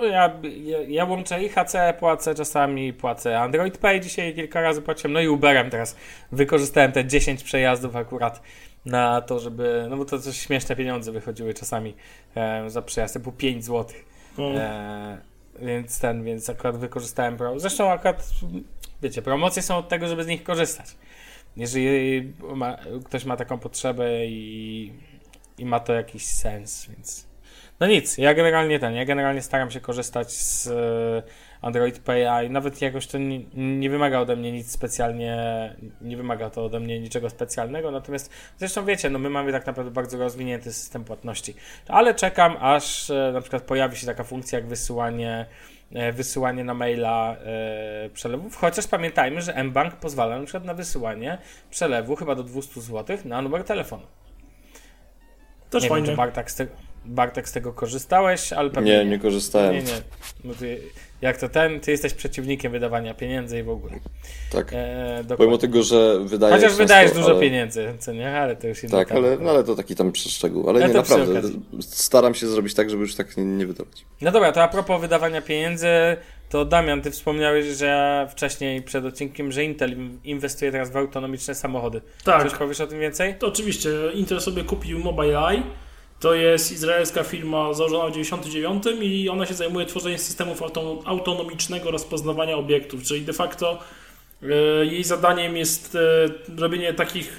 No ja, ja, ja łączę i H C E płacę, czasami płacę Android Pay, dzisiaj kilka razy płaciłem, no i Uberem teraz wykorzystałem te dziesięć przejazdów akurat na to, żeby, no bo to coś śmieszne pieniądze wychodziły czasami e, za przejazd, po pięć złotych, e, więc ten, więc akurat wykorzystałem, pro... zresztą akurat, wiecie, promocje są od tego, żeby z nich korzystać, jeżeli ma, ktoś ma taką potrzebę i, i ma to jakiś sens, więc... No nic, ja generalnie ten, ja generalnie staram się korzystać z Android Pay i nawet jakoś to nie, nie wymaga ode mnie nic specjalnie, nie wymaga to ode mnie niczego specjalnego, natomiast zresztą wiecie, no my mamy tak naprawdę bardzo rozwinięty system płatności, ale czekam aż na przykład pojawi się taka funkcja jak wysyłanie, wysyłanie na maila przelewów, chociaż pamiętajmy, że M-Bank pozwala na przykład na wysyłanie przelewu chyba do dwieście złotych na numer telefonu. Też nie fajnie. Wiem, czy Bartek z tego... Bartek, z tego korzystałeś, ale pewnie... Nie, nie korzystałem. Nie, nie. No ty, jak to ten, ty jesteś przeciwnikiem wydawania pieniędzy i w ogóle. Tak. E, Pomimo tego, że wydajesz... Chociaż często, wydajesz dużo ale... pieniędzy, co nie? Ale to już inny tak, ale, no, ale to taki tam szczegół. Ale ja nie, naprawdę. Staram się zrobić tak, żeby już tak nie, nie wydawać. No dobra, to a propos wydawania pieniędzy, to Damian, ty wspomniałeś, że wcześniej przed odcinkiem, że Intel inwestuje teraz w autonomiczne samochody. Tak. Coś powiesz o tym więcej? To oczywiście. Intel sobie kupił Mobileye. To jest izraelska firma założona w dziewięćdziesiątym dziewiątym i ona się zajmuje tworzeniem systemów autonomicznego rozpoznawania obiektów, czyli de facto jej zadaniem jest robienie takich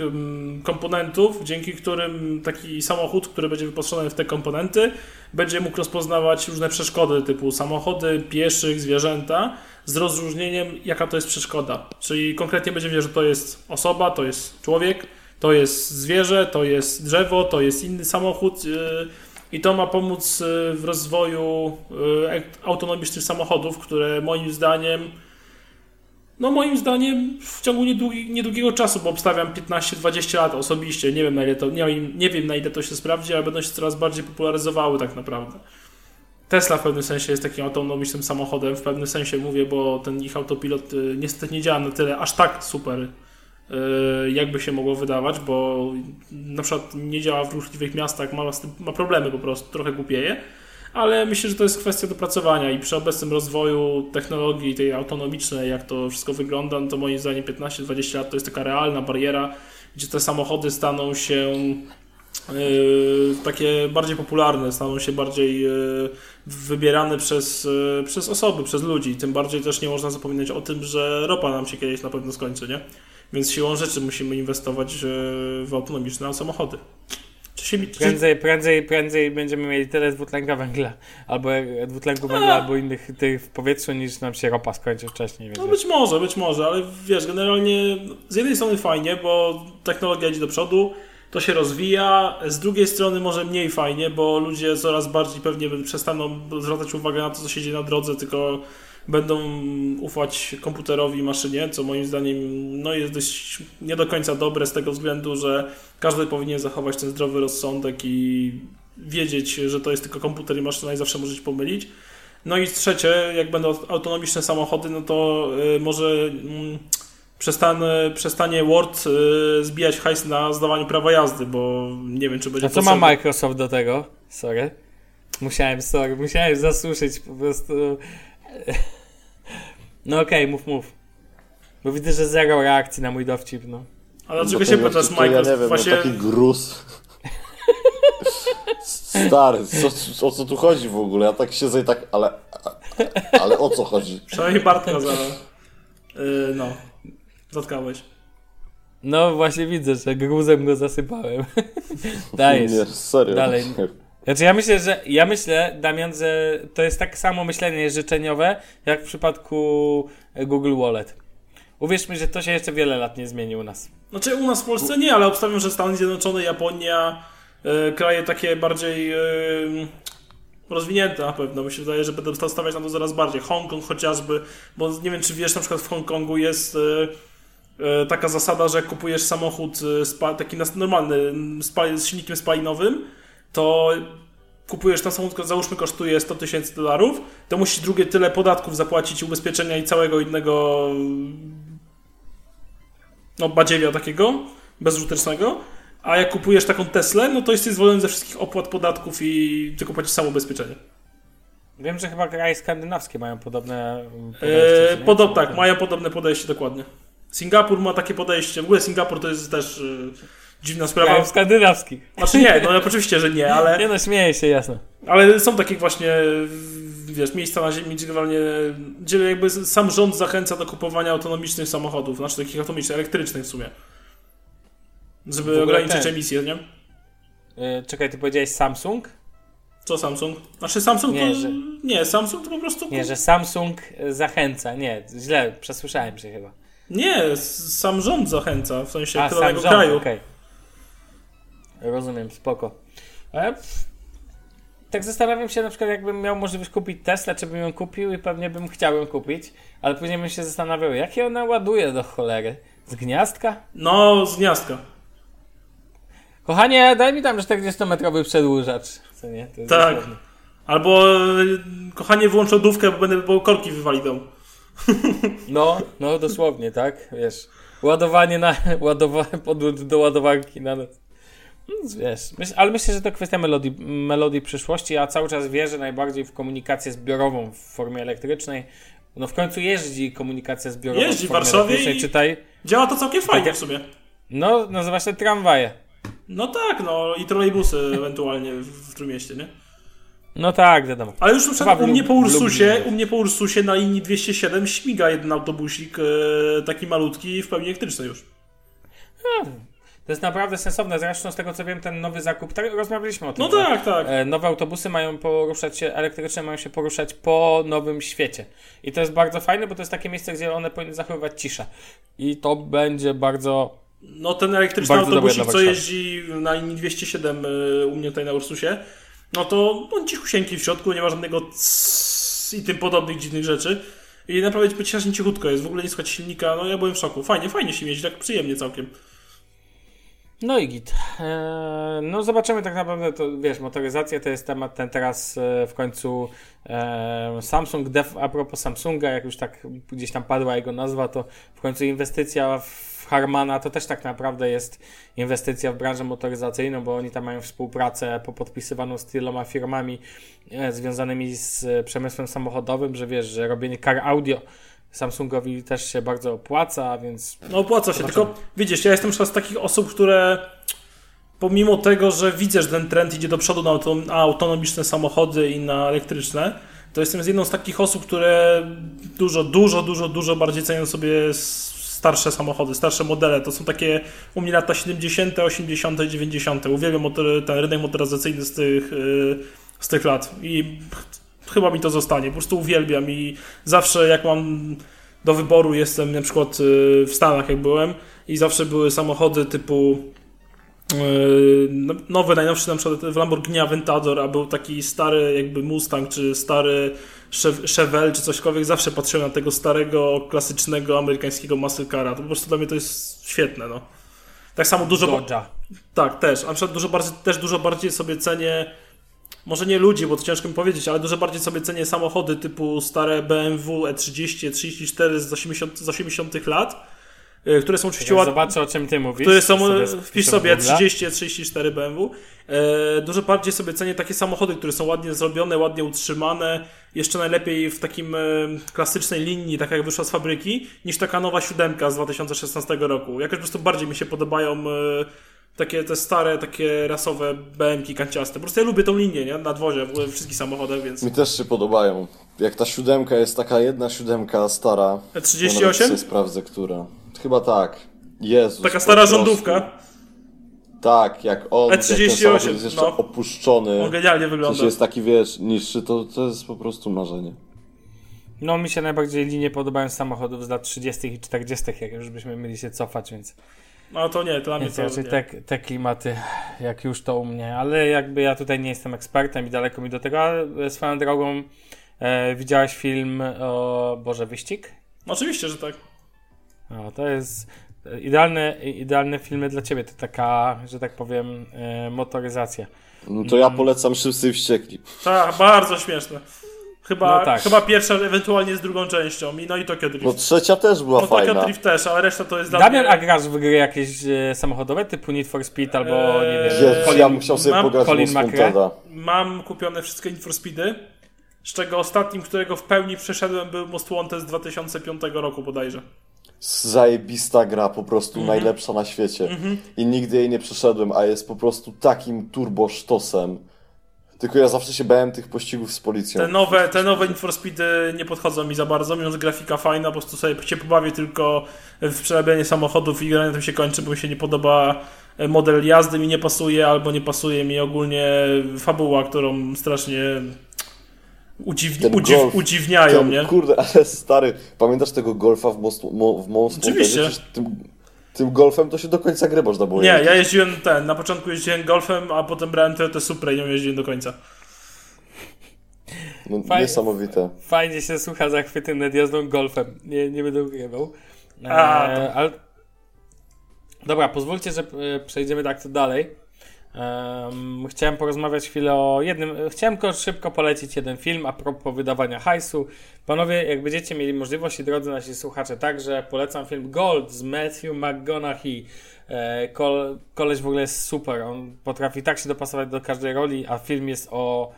komponentów, dzięki którym taki samochód, który będzie wyposażony w te komponenty, będzie mógł rozpoznawać różne przeszkody typu samochody, pieszych, zwierzęta z rozróżnieniem, jaka to jest przeszkoda. Czyli konkretnie będzie wiedział, że to jest osoba, to jest człowiek, to jest zwierzę, to jest drzewo, to jest inny samochód i to ma pomóc w rozwoju autonomicznych samochodów, które moim zdaniem, no moim zdaniem w ciągu niedługi, niedługiego czasu, bo obstawiam piętnaście dwadzieścia lat osobiście, nie wiem na ile to, nie, nie wiem na ile to się sprawdzi, ale będą się coraz bardziej popularyzowały tak naprawdę. Tesla w pewnym sensie jest takim autonomicznym samochodem, w pewnym sensie mówię, bo ten ich autopilot niestety nie działa na tyle aż tak super, jakby się mogło wydawać, bo na przykład nie działa w ruchliwych miastach, ma, ma problemy po prostu, trochę głupieje, ale myślę, że to jest kwestia dopracowania i przy obecnym rozwoju technologii tej autonomicznej, jak to wszystko wygląda, no to moim zdaniem piętnaście do dwudziestu lat to jest taka realna bariera, gdzie te samochody staną się Yy, takie bardziej popularne, staną się bardziej yy, wybierane przez, yy, przez osoby, przez ludzi. Tym bardziej też nie można zapominać o tym, że ropa nam się kiedyś na pewno skończy, nie? Więc siłą rzeczy musimy inwestować yy, w autonomiczne samochody. Czy się, czy... Prędzej, prędzej, prędzej będziemy mieli tyle dwutlenku węgla, albo dwutlenku węgla, albo innych tych w powietrzu, niż nam się ropa skończy wcześniej. Więc no być może, być może, ale wiesz, generalnie z jednej strony fajnie, bo technologia idzie do przodu, to się rozwija, z drugiej strony może mniej fajnie, bo ludzie coraz bardziej pewnie przestaną zwracać uwagę na to, co się dzieje na drodze, tylko będą ufać komputerowi i maszynie, co moim zdaniem no, jest dość nie do końca dobre z tego względu, że każdy powinien zachować ten zdrowy rozsądek i wiedzieć, że to jest tylko komputer i maszyna i zawsze może się pomylić. No i trzecie, jak będą autonomiczne samochody, no to yy, może... Yy, Przestanie, przestanie Word y, zbijać hajs na zdawaniu prawa jazdy, bo nie wiem, czy będzie... A co potrzebne. Ma Microsoft do tego? Sorry. Musiałem, sorry, musiałem zasuszyć po prostu. No okej, okay, mów, mów. Bo widzę, że zero reakcji na mój dowcip, no. A dlaczego no się pytasz, Microsoft? Ja nie wiem, właśnie... taki gruz. Stary, co, o co tu chodzi w ogóle? Ja tak siedzę i tak, ale... Ale o co chodzi? Przynajmniej Bartka zaraz. Yy, no. Zatkałeś. No właśnie widzę, że gruzem go zasypałem. Dajesz. Nie, serio. Dalej. Znaczy ja myślę, że ja myślę, Damian, że to jest tak samo myślenie życzeniowe, jak w przypadku Google Wallet. Uwierz mi, że to się jeszcze wiele lat nie zmieni u nas. Znaczy u nas w Polsce nie, ale obstawiam, że Stany Zjednoczone, Japonia, yy, kraje takie bardziej yy, rozwinięte na pewno. Mi się wydaje, że będą stawiać na to coraz bardziej. Hongkong chociażby, bo nie wiem, czy wiesz, na przykład w Hongkongu jest... Yy, taka zasada, że jak kupujesz samochód spa, taki normalny spa, z silnikiem spalinowym, to kupujesz ten samochód, załóżmy kosztuje sto tysięcy dolarów, to musisz drugie tyle podatków zapłacić, ubezpieczenia i całego innego no badziewia takiego bezużytecznego, a jak kupujesz taką Teslę, no to jesteś zwolniony ze wszystkich opłat, podatków i tylko płacisz samo ubezpieczenie. Wiem, że chyba kraje skandynawskie mają podobne podejście. Eee, podob, tak, mają podobne podejście, dokładnie. Singapur ma takie podejście, w ogóle Singapur to jest też yy, dziwna sprawa. Krajów skandynawskich. Znaczy nie, no oczywiście, że nie, ale... Nie no, śmieję się, jasno. Ale są takie właśnie, wiesz, miejsca na ziemi, generalnie, gdzie jakby sam rząd zachęca do kupowania autonomicznych samochodów, znaczy takich autonomicznych, elektrycznych w sumie. Żeby w ograniczyć ten... emisję, nie? Yy, czekaj, ty powiedziałeś Samsung? Co Samsung? Znaczy Samsung nie, to... Że... Nie, Samsung to po prostu... Nie, że Samsung zachęca, nie, źle, przesłyszałem się chyba. Nie, sam rząd zachęca, w sensie danego kraju. Okay. Rozumiem, spoko. Ale tak zastanawiam się, na przykład jakbym miał możliwość kupić Tesla, czy bym ją kupił i pewnie bym chciał ją kupić, ale później bym się zastanawiał, jak ją ona ładuje do cholery? Z gniazdka? No, z gniazdka. Kochanie, daj mi tam czterdziestometrowy przedłużacz. Co nie? To jest tak. Dosłownie. Albo, kochanie, włącz lodówkę, bo będę bo korki wywalił. No, no dosłownie, tak, wiesz, ładowanie na, ładowa, podłącz do ładowarki na noc, wiesz, myśl, ale myślę, że to kwestia melodii, melodii przyszłości, a cały czas wierzę najbardziej w komunikację zbiorową w formie elektrycznej, no w końcu jeździ komunikacja zbiorowa jeździ w formie elektrycznej, czytaj. Działa to całkiem fajnie tak, w sumie. No, no zwłaszcza tramwaje. No tak, no i trolejbusy ewentualnie w, w Trójmieście, nie? No tak, wiadomo. Ale już na u mnie po Ursusie, u mnie po Ursusie na linii dwieście siedem śmiga jeden autobusik, e, taki malutki w pełni elektryczny już. Hmm. To jest naprawdę sensowne. Zresztą z tego co wiem, ten nowy zakup, tak, rozmawialiśmy o tym. No tak, tak. E, nowe autobusy mają poruszać się, elektryczne mają się poruszać po nowym świecie. I to jest bardzo fajne, bo to jest takie miejsce, gdzie one powinny zachowywać ciszę. I to będzie bardzo... No ten elektryczny autobusik, co jeździ na linii dwieście siedem e, u mnie tutaj na Ursusie, no to on cichusieńki w środku, nie ma żadnego css i tym podobnych dziwnych rzeczy. I naprawdę przecież cichutko jest, w ogóle nie słychać silnika, no ja byłem w szoku. Fajnie, fajnie się jeździ, tak przyjemnie całkiem. No i git. Eee, no zobaczymy tak naprawdę, to, wiesz, motoryzacja to jest temat ten teraz e, w końcu e, Samsung Dev, a propos Samsunga, jak już tak gdzieś tam padła jego nazwa, to w końcu inwestycja w Harmana to też tak naprawdę jest inwestycja w branżę motoryzacyjną, bo oni tam mają współpracę popodpisywaną z tyloma firmami e, związanymi z e, przemysłem samochodowym, że wiesz, że robienie car audio Samsungowi też się bardzo opłaca, więc... No opłaca się, zobaczymy. Tylko widzisz, ja jestem na przykład z takich osób, które pomimo tego, że widzę, że ten trend idzie do przodu na autonomiczne samochody i na elektryczne, to jestem z jedną z takich osób, które dużo, dużo, dużo, dużo bardziej cenią sobie starsze samochody, starsze modele. To są takie u mnie lata siedemdziesiąte, osiemdziesiąte, dziewięćdziesiąte. Uwielbiam motor, ten rynek motoryzacyjny z tych, z tych lat i... Chyba mi to zostanie, po prostu uwielbiam i zawsze jak mam do wyboru, jestem na przykład w Stanach jak byłem i zawsze były samochody typu nowy, najnowszy na przykład w Lamborghini Aventador, a był taki stary jakby Mustang czy stary Chevelle czy cośkolwiek, zawsze patrzyłem na tego starego, klasycznego amerykańskiego muscle cara, to po prostu dla mnie to jest świetne, no. Tak samo dużo... Dodge'a. Tak, też, a na przykład dużo bardziej, też dużo bardziej sobie cenię może nie ludzi, bo to ciężko mi powiedzieć, ale dużo bardziej sobie cenię samochody typu stare B M W E trzydzieści, E trzydzieści cztery z osiemdziesiątych lat, które są oczywiście ładne. Zobaczę, o czym ty mówisz. Które są, wpisz sobie E trzydzieści, E trzydzieści cztery B M W. Dużo bardziej sobie cenię takie samochody, które są ładnie zrobione, ładnie utrzymane, jeszcze najlepiej w takim klasycznej linii, tak jak wyszła z fabryki, niż taka nowa siódemka z dwa tysiące szesnastego roku. Jakoś po prostu bardziej mi się podobają takie te stare, takie rasowe B M ki kanciaste. Po prostu ja lubię tą linię, nie? Na dworze, w ogóle we wszystkich samochodach, więc... Mi też się podobają. Jak ta siódemka jest taka jedna siódemka stara... trzydzieści osiem? Ja sprawdzę, która. Chyba tak. Jezus. Taka stara rządówka. Tak, jak on, E trzydzieści osiem, jak jest jeszcze no, opuszczony. On genialnie wygląda. Jeśli jest taki, wiesz, niższy, to, to jest po prostu marzenie. No, mi się najbardziej linie podobają z samochodów z lat trzydziestych i czterdziestych, jak już byśmy mieli się cofać, więc... No to nie, to dla mnie to raczej te, te klimaty, jak już to u mnie, ale jakby ja tutaj nie jestem ekspertem i daleko mi do tego, ale swoją drogą e, widziałeś film o Boże Wyścig? Oczywiście, że tak. No, to jest idealne, idealne filmy dla ciebie, to taka, że tak powiem, e, motoryzacja. No to ja polecam Szybcy i Wściekli. Tak, bardzo śmieszne. Chyba, no tak. Chyba pierwsza ewentualnie z drugą częścią i no i Tokyo Drift. No trzecia też była no, fajna. No Tokyo Drift też, ale reszta to jest... Damian, dla... a grasz w gry jakieś e, samochodowe typu Need for Speed albo nie wiem... Jezu, Colin, ja musiał sobie mam, pograć Colin McRae. Mam kupione wszystkie Need for Speedy, z czego ostatnim, którego w pełni przeszedłem, był Most Wanted z dwa tysiące piątego roku bodajże. Zajebista gra, po prostu mm-hmm. najlepsza na świecie. Mm-hmm. I nigdy jej nie przeszedłem, a jest po prostu takim turbo sztosem. Tylko ja zawsze się bałem tych pościgów z policją. Te nowe, te nowe Need for Speedy nie podchodzą mi za bardzo, mimo że grafika fajna, po prostu sobie się pobawię tylko w przerabianie samochodów i granie tym się kończy, bo mi się nie podoba model jazdy, mi nie pasuje, albo nie pasuje mi ogólnie fabuła, którą strasznie udziwni, udziw, golf, udziwniają, ten, nie? Kurde, ale stary, pamiętasz tego golfa w Most, w Most Oczywiście. Tym golfem to się do końca gry można było jeździć. Nie, ja jeździłem ten, na początku jeździłem golfem, a potem brałem Toyota Supra i nią jeździłem do końca. No, fajnie, niesamowite. Fajnie się słucha zachwyty nad jazdą golfem. Nie, nie będę ukrywał. E, ale... Dobra, pozwólcie, że przejdziemy tak to dalej. Um, chciałem porozmawiać chwilę o jednym, chciałem tylko szybko polecić jeden film a propos wydawania hajsu. Panowie, jak będziecie mieli możliwość i drodzy nasi słuchacze, także polecam film Gold z Matthew McConaughey. Kol, koleś w ogóle jest super, on potrafi tak się dopasować do każdej roli, a film jest o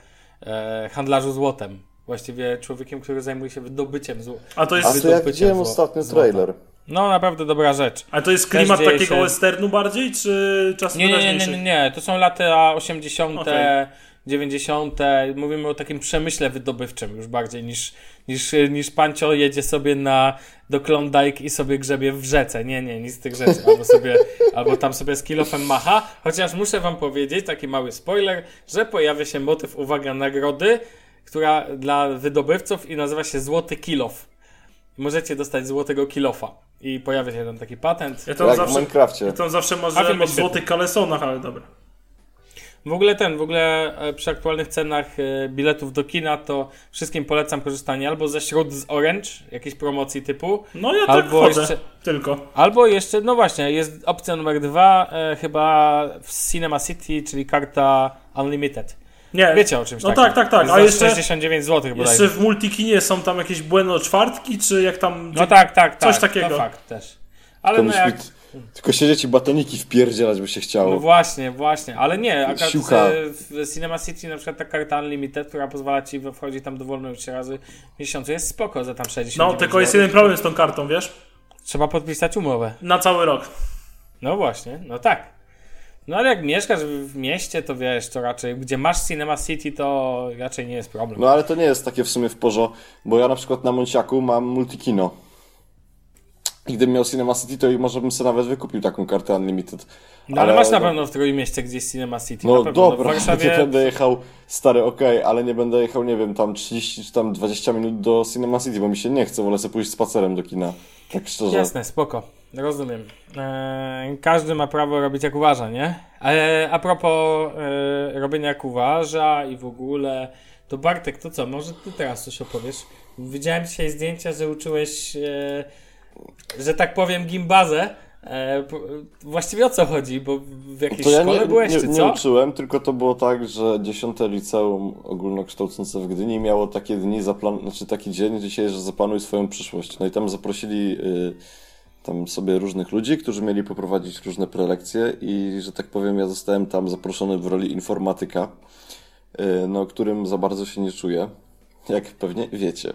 e, handlarzu złotem, właściwie człowiekiem, który zajmuje się wydobyciem złota. A to jest ja widziałem ostatnio trailer. No, naprawdę dobra rzecz. A to jest klimat też takiego się... westernu bardziej, czy czas nie, nie, nie, nie, nie, to są lata osiemdziesiąte, okay. dziewięćdziesiąte. Mówimy o takim przemyśle wydobywczym już bardziej niż, niż, niż Pancio jedzie sobie na, do Klondike i sobie grzebie w rzece. Nie, nie, nic z tych rzeczy. Albo, sobie, albo tam sobie z kilofem macha. Chociaż muszę wam powiedzieć, taki mały spoiler, że pojawia się motyw, uwaga, nagrody, która dla wydobywców i nazywa się Złoty Kilof. Możecie dostać złotego kilofa. I pojawia się tam taki patent. Ja tam jak zawsze, w Minecrafcie. Ja tam zawsze masz o złotych kalesonach, ale dobra. W ogóle ten, w ogóle przy aktualnych cenach biletów do kina to wszystkim polecam korzystanie albo ze śród z Orange, jakiejś promocji typu. No ja albo tak chodzę, jeszcze, tylko. Albo jeszcze, no właśnie, jest opcja numer dwa, e, chyba w Cinema City, czyli karta Unlimited. Nie. Wiecie o czymś no takim. No tak, tak, tak. Jest a jeszcze sześćdziesiąt dziewięć złotych bodajże. Jeszcze w Multikinie są tam jakieś błędno czwartki, czy jak tam... No tak, tak, tak. Coś takiego. To fakt też. Ale tylko no jak... Być, tylko siedzieć i batoniki wpierdzielać by się chciało. No właśnie, właśnie. Ale nie, akurat w Cinema City na przykład ta karta Unlimited, która pozwala ci wchodzić tam dowolne już razy w miesiącu, jest spoko za tam sześćdziesiąt dziewięć złotych. No, tylko jest jeden problem z tą kartą, wiesz? Trzeba podpisać umowę. Na cały rok. No właśnie, no tak. No ale jak mieszkasz w mieście, to wiesz, to raczej, gdzie masz Cinema City, to raczej nie jest problem. No ale to nie jest takie w sumie w porządku, bo ja na przykład na Monciaku mam Multikino. I gdybym miał Cinema City, to może bym sobie nawet wykupił taką kartę Unlimited. No ale, ale masz na no... pewno w Trójmieście gdzieś Cinema City. No na pewno. Dobra, no, w Warszawie... nie będę jechał, stary, okej, okay, ale nie będę jechał, nie wiem, tam trzydzieści czy tam dwadzieścia minut do Cinema City, bo mi się nie chce, wolę sobie pójść spacerem do kina. Tak szczerze. Jasne, spoko. Rozumiem. Eee, każdy ma prawo robić jak uważa, nie? Ale a propos e, robienia jak uważa i w ogóle, to Bartek, to co? Może ty teraz coś opowiesz? Widziałem dzisiaj zdjęcia, że uczyłeś, e, że tak powiem, gimbazę. E, właściwie o co chodzi? Bo w jakiejś to ja szkole nie, byłeś, nie, czy co? Nie uczyłem, tylko to było tak, że dziesiąte liceum ogólnokształcące w Gdyni miało takie dni, zaplan- znaczy taki dzień dzisiaj, że zaplanuj swoją przyszłość. No i tam zaprosili... Y- tam sobie różnych ludzi, którzy mieli poprowadzić różne prelekcje i, że tak powiem, ja zostałem tam zaproszony w roli informatyka, no, którym za bardzo się nie czuję, jak pewnie wiecie,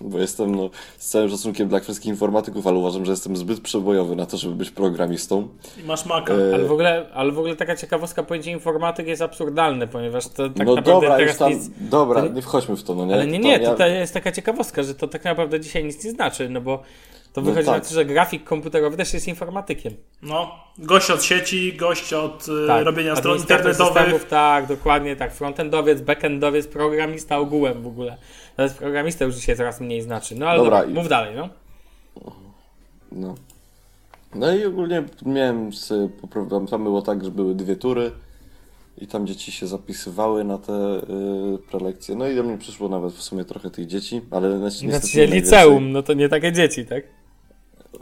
bo jestem, no, z całym szacunkiem dla wszystkich informatyków, ale uważam, że jestem zbyt przebojowy na to, żeby być programistą. I masz maka. E... Ale, w ogóle, ale w ogóle taka ciekawostka, pojęcie informatyk jest absurdalne, ponieważ to tak no naprawdę dobra, teraz tam, nic... Dobra, to... nie wchodźmy w to, no nie? Ale nie, nie, to, to ja... jest taka ciekawostka, że to tak naprawdę dzisiaj nic nie znaczy, no bo to wychodzi no tak. na to, że grafik komputerowy też jest informatykiem. No, gość od sieci, gość od tak. robienia stron internetowych. Systemów, tak, dokładnie tak. Frontendowiec, backendowiec, programista ogółem w ogóle. Nawet programista już dzisiaj coraz mniej znaczy. No ale dobra, dobra, mów i... dalej, no. no. No i ogólnie miałem, z, tam było tak, że były dwie tury i tam dzieci się zapisywały na te y, prelekcje. No i do mnie przyszło nawet w sumie trochę tych dzieci, ale niestety... Znaczy liceum, no to nie takie dzieci, tak?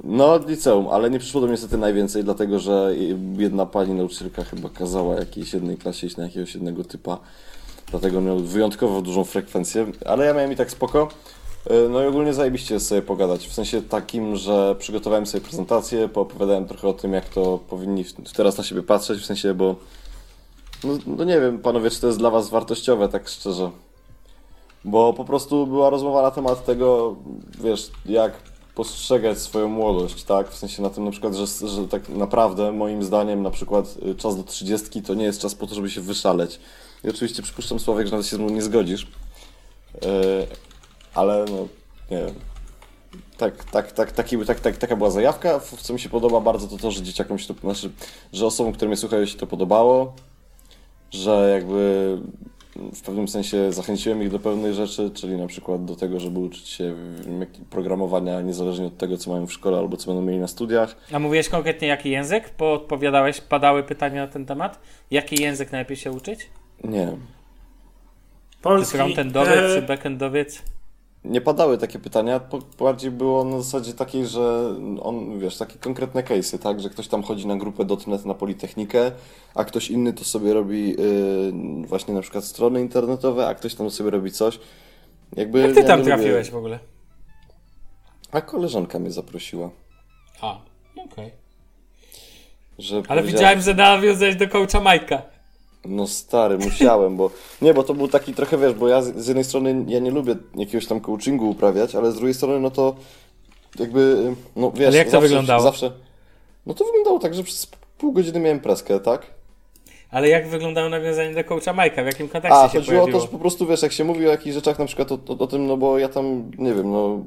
No, liceum, ale nie przyszło do mnie niestety najwięcej, dlatego że jedna pani nauczycielka chyba kazała jakiejś jednej klasie iść na jakiegoś jednego typa, dlatego miał wyjątkowo dużą frekwencję, ale ja miałem i tak spoko. No i ogólnie zajebiście jest sobie pogadać, w sensie takim, że przygotowałem sobie prezentację, poopowiadałem trochę o tym, jak to powinni teraz na siebie patrzeć, w sensie, bo no, no nie wiem, panowie, czy to jest dla was wartościowe, tak szczerze, bo po prostu była rozmowa na temat tego, wiesz, jak postrzegać swoją młodość, tak? W sensie na tym na przykład, że, że tak naprawdę moim zdaniem na przykład czas do trzydziestki to nie jest czas po to, żeby się wyszaleć. I oczywiście przypuszczam, Sławek, że nawet się z mną nie zgodzisz, yy, ale no, nie wiem. Tak, tak, tak, taki, tak, tak, taka była zajawka. W co mi się podoba bardzo to to, że dzieciakom się to, znaczy, że osobom, które mnie słuchają, się to podobało, że jakby w pewnym sensie zachęciłem ich do pewnych rzeczy, czyli na przykład do tego, żeby uczyć się programowania niezależnie od tego, co mają w szkole albo co będą mieli na studiach. A mówiłeś konkretnie jaki język? Bo odpowiadałeś, padały pytania na ten temat. Jaki język najlepiej się uczyć? Nie. Polski. Czy frontendowiec, czy backendowiec? Nie padały takie pytania, bardziej było na zasadzie takiej, że on, wiesz, takie konkretne case'y, tak, że ktoś tam chodzi na grupę dotnet na Politechnikę, a ktoś inny to sobie robi yy, właśnie na przykład strony internetowe, a ktoś tam sobie robi coś. Jakby, jak ty ja tam nie trafiłeś lubię. W ogóle? A koleżanka mnie zaprosiła. A, okej. Okay. Ale powiedziała... widziałem, że nawiązałeś do coacha Majka. No stary, musiałem, bo... Nie, bo to był taki trochę, wiesz, bo ja z, z jednej strony ja nie lubię jakiegoś tam coachingu uprawiać, ale z drugiej strony no to jakby, no wiesz... Ale jak to zawsze, wyglądało? Zawsze... No to wyglądało tak, że przez pół godziny miałem preskę, tak? Ale jak wyglądało nawiązanie do coacha Majka? W jakim kontekście A, się pojawiło? A, chodziło o to, że po prostu, wiesz, jak się mówi o jakichś rzeczach, na przykład o, o, o tym, no bo ja tam, nie wiem, no...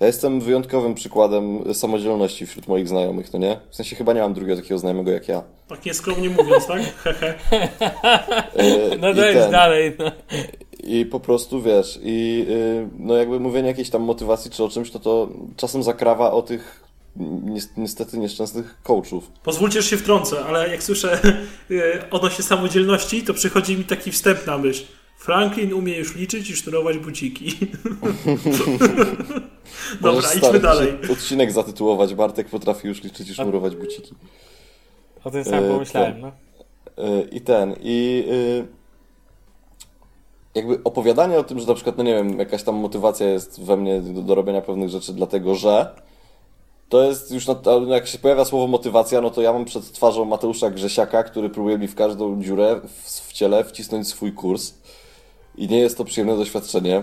Ja jestem wyjątkowym przykładem samodzielności wśród moich znajomych, no nie? W sensie chyba nie mam drugiego takiego znajomego jak ja. Tak nieskromnie mówiąc, tak? yy, no to już dalej. No. I po prostu, wiesz, i yy, no jakby mówienie jakiejś tam motywacji czy o czymś, no to czasem zakrawa o tych niestety nieszczęsnych coachów. Pozwólcie, że się wtrącę, ale jak słyszę odnośnie samodzielności, to przychodzi mi taki wstęp na myśl. Franklin umie już liczyć i sznurować buciki. Dobra, stary, idźmy dalej. Odcinek zatytułować Bartek potrafi już liczyć i sznurować buciki. O tym samym pomyślałem, no. I ten, i jakby opowiadanie o tym, że na przykład, no nie wiem, jakaś tam motywacja jest we mnie do, do robienia pewnych rzeczy, dlatego że to jest już, na, jak się pojawia słowo motywacja, no to ja mam przed twarzą Mateusza Grzesiaka, który próbuje mi w każdą dziurę w, w ciele wcisnąć swój kurs i nie jest to przyjemne doświadczenie,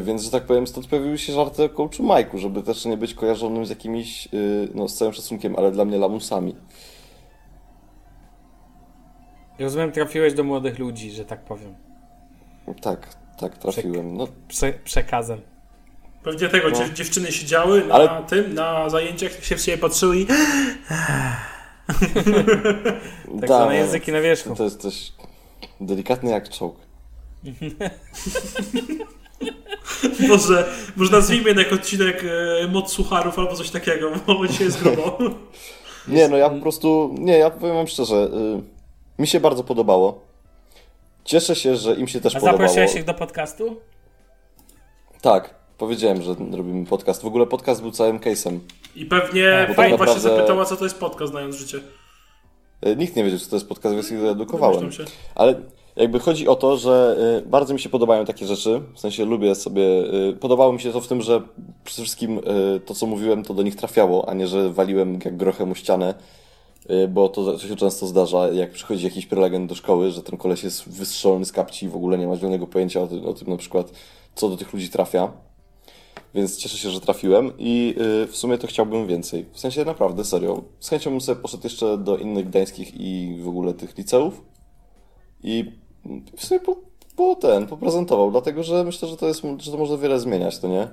więc, że tak powiem, stąd pojawiły się żarty o coachu Majku, żeby też nie być kojarzonym z jakimiś, no z całym szacunkiem, ale dla mnie lamusami. Rozumiem, trafiłeś do młodych ludzi, że tak powiem. Tak, tak, trafiłem. No. Prze- przekazem. Pewnie tego, no. Dziewczyny siedziały na ale... tym, na zajęciach, się w siebie patrzyły i... tak da, na języki na wierzchu. To jest coś delikatny jak czołg. Boże, może nazwijmy jednak odcinek e, Moc Sucharów albo coś takiego, bo dzisiaj jest grubo. Nie, no ja po prostu, nie, ja powiem wam szczerze, y, mi się bardzo podobało. Cieszę się, że im się też A podobało. A zaprosiłeś ich do podcastu? Tak, powiedziałem, że robimy podcast. W ogóle podcast był całym case'em. I pewnie no, fajnie naprawdę... właśnie zapytała, co to jest podcast, znając życie. Nikt nie wiedział, co to jest podcast, więc ich doedukowałem. Ale jakby chodzi o to, że bardzo mi się podobają takie rzeczy. W sensie lubię sobie... Podobało mi się to w tym, że przede wszystkim to, co mówiłem, to do nich trafiało, a nie, że waliłem jak grochem o ścianę. Bo to się często zdarza, jak przychodzi jakiś prelegent do szkoły, że ten koleś jest wystrzelony z kapci i w ogóle nie ma żadnego pojęcia o tym, o tym na przykład, co do tych ludzi trafia. Więc cieszę się, że trafiłem i w sumie to chciałbym więcej. W sensie naprawdę, serio. Z chęcią bym sobie poszedł jeszcze do innych gdańskich i w ogóle tych liceów i w sumie po, po ten, poprezentował, dlatego że myślę, że to jest, że to można wiele zmieniać, to nie?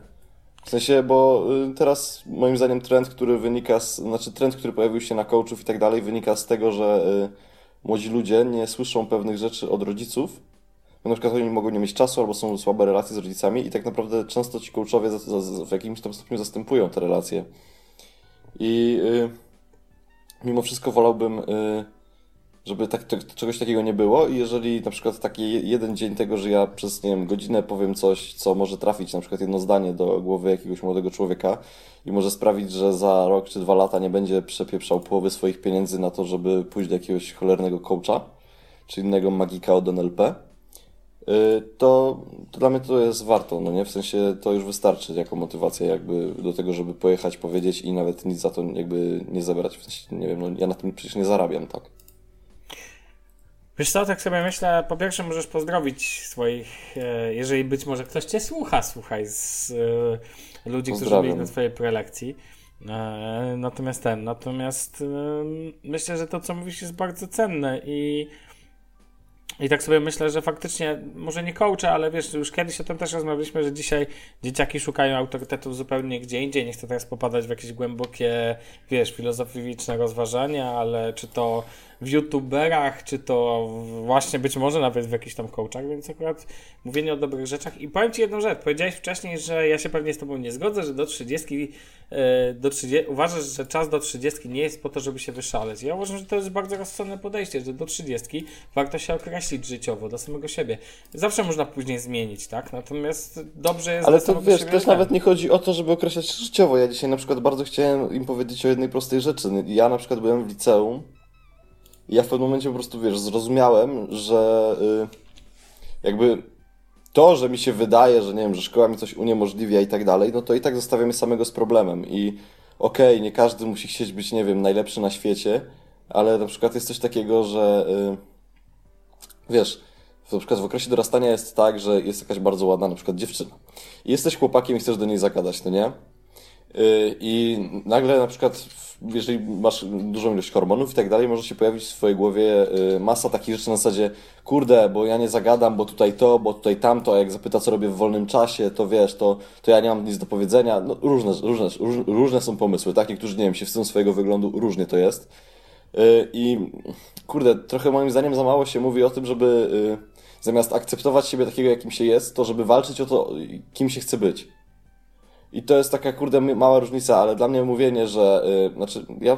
W sensie, bo teraz moim zdaniem trend, który wynika z, znaczy trend, który pojawił się na coachów i tak dalej, wynika z tego, że y, młodzi ludzie nie słyszą pewnych rzeczy od rodziców, bo na przykład oni mogą nie mieć czasu albo są słabe relacje z rodzicami i tak naprawdę często ci coachowie za, za, za, w jakimś tam stopniu zastępują te relacje. I y, mimo wszystko wolałbym, y, żeby tak, to, czegoś takiego nie było i jeżeli na przykład taki jeden dzień tego, że ja przez, nie wiem, godzinę powiem coś, co może trafić, na przykład jedno zdanie do głowy jakiegoś młodego człowieka i może sprawić, że za rok czy dwa lata nie będzie przepieprzał połowy swoich pieniędzy na to, żeby pójść do jakiegoś cholernego coacha czy innego magika od N L P, to, to dla mnie to jest warto, no nie? W sensie to już wystarczy jako motywacja jakby do tego, żeby pojechać, powiedzieć i nawet nic za to jakby nie zabrać. W sensie, nie wiem, no ja na tym przecież nie zarabiam, tak? Wiesz co, tak sobie myślę, po pierwsze możesz pozdrowić swoich, jeżeli być może ktoś cię słucha, słuchaj, z y, ludzi, którzy byli na twojej prelekcji. E, natomiast ten, natomiast y, myślę, że to, co mówisz, jest bardzo cenne i, i tak sobie myślę, że faktycznie, może nie coacha, ale wiesz, już kiedyś o tym też rozmawialiśmy, że dzisiaj dzieciaki szukają autorytetów zupełnie gdzie indziej. Nie chcę teraz popadać w jakieś głębokie, wiesz, filozoficzne rozważania, ale czy to w youtuberach, czy to właśnie być może nawet w jakichś tam coachach, więc akurat mówienie o dobrych rzeczach. I powiem ci jedną rzecz, powiedziałeś wcześniej, że ja się pewnie z tobą nie zgodzę, że do trzydziestki, do trzydziestu, uważasz, że czas do trzydziestki nie jest po to, żeby się wyszaleć. Ja uważam, że to jest bardzo rozsądne podejście, że do trzydziestki warto się określić życiowo, do samego siebie. Zawsze można później zmienić, tak? Natomiast dobrze jest... Ale to wiesz, też nawet nie chodzi o to, żeby określać życiowo. Ja dzisiaj na przykład bardzo chciałem im powiedzieć o jednej prostej rzeczy. Ja na przykład byłem w liceum. Ja w pewnym momencie po prostu, wiesz, zrozumiałem, że yy, jakby to, że mi się wydaje, że nie wiem, że szkoła mi coś uniemożliwia i tak dalej, no to i tak zostawia mnie samego z problemem i okej, okay, nie każdy musi chcieć być, nie wiem, najlepszy na świecie, ale na przykład jest coś takiego, że yy, wiesz, na przykład w okresie dorastania jest tak, że jest jakaś bardzo ładna na przykład dziewczyna i jesteś chłopakiem i chcesz do niej zagadać, no nie? I nagle na przykład, jeżeli masz dużą ilość hormonów i tak dalej, może się pojawić w swojej głowie masa takich rzeczy na zasadzie kurde, bo ja nie zagadam, bo tutaj to, bo tutaj tamto, a jak zapyta, co robię w wolnym czasie, to wiesz, to, to ja nie mam nic do powiedzenia. No, różne, różne, różne są pomysły, tak? Niektórzy, nie wiem, się wstydzą swojego wyglądu, różnie to jest. I kurde, trochę moim zdaniem za mało się mówi o tym, żeby zamiast akceptować siebie takiego, jakim się jest, to żeby walczyć o to, kim się chce być. I to jest taka, kurde, mała różnica, ale dla mnie mówienie, że, yy, znaczy, ja,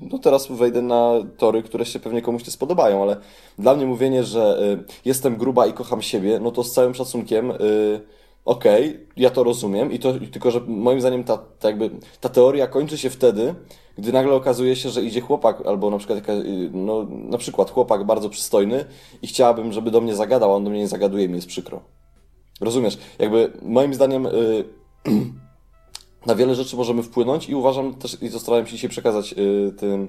no teraz wejdę na tory, które się pewnie komuś nie spodobają, ale dla mnie mówienie, że yy, jestem gruba i kocham siebie, no to z całym szacunkiem, yy, okej, okay, ja to rozumiem, i to, tylko że moim zdaniem ta, ta jakby, ta teoria kończy się wtedy, gdy nagle okazuje się, że idzie chłopak, albo na przykład, no, na przykład chłopak bardzo przystojny i chciałabym, żeby do mnie zagadał, a on do mnie nie zagaduje i mi jest przykro. Rozumiesz? Jakby, moim zdaniem, yy, na wiele rzeczy możemy wpłynąć i uważam też, i to starałem się dzisiaj przekazać y, tym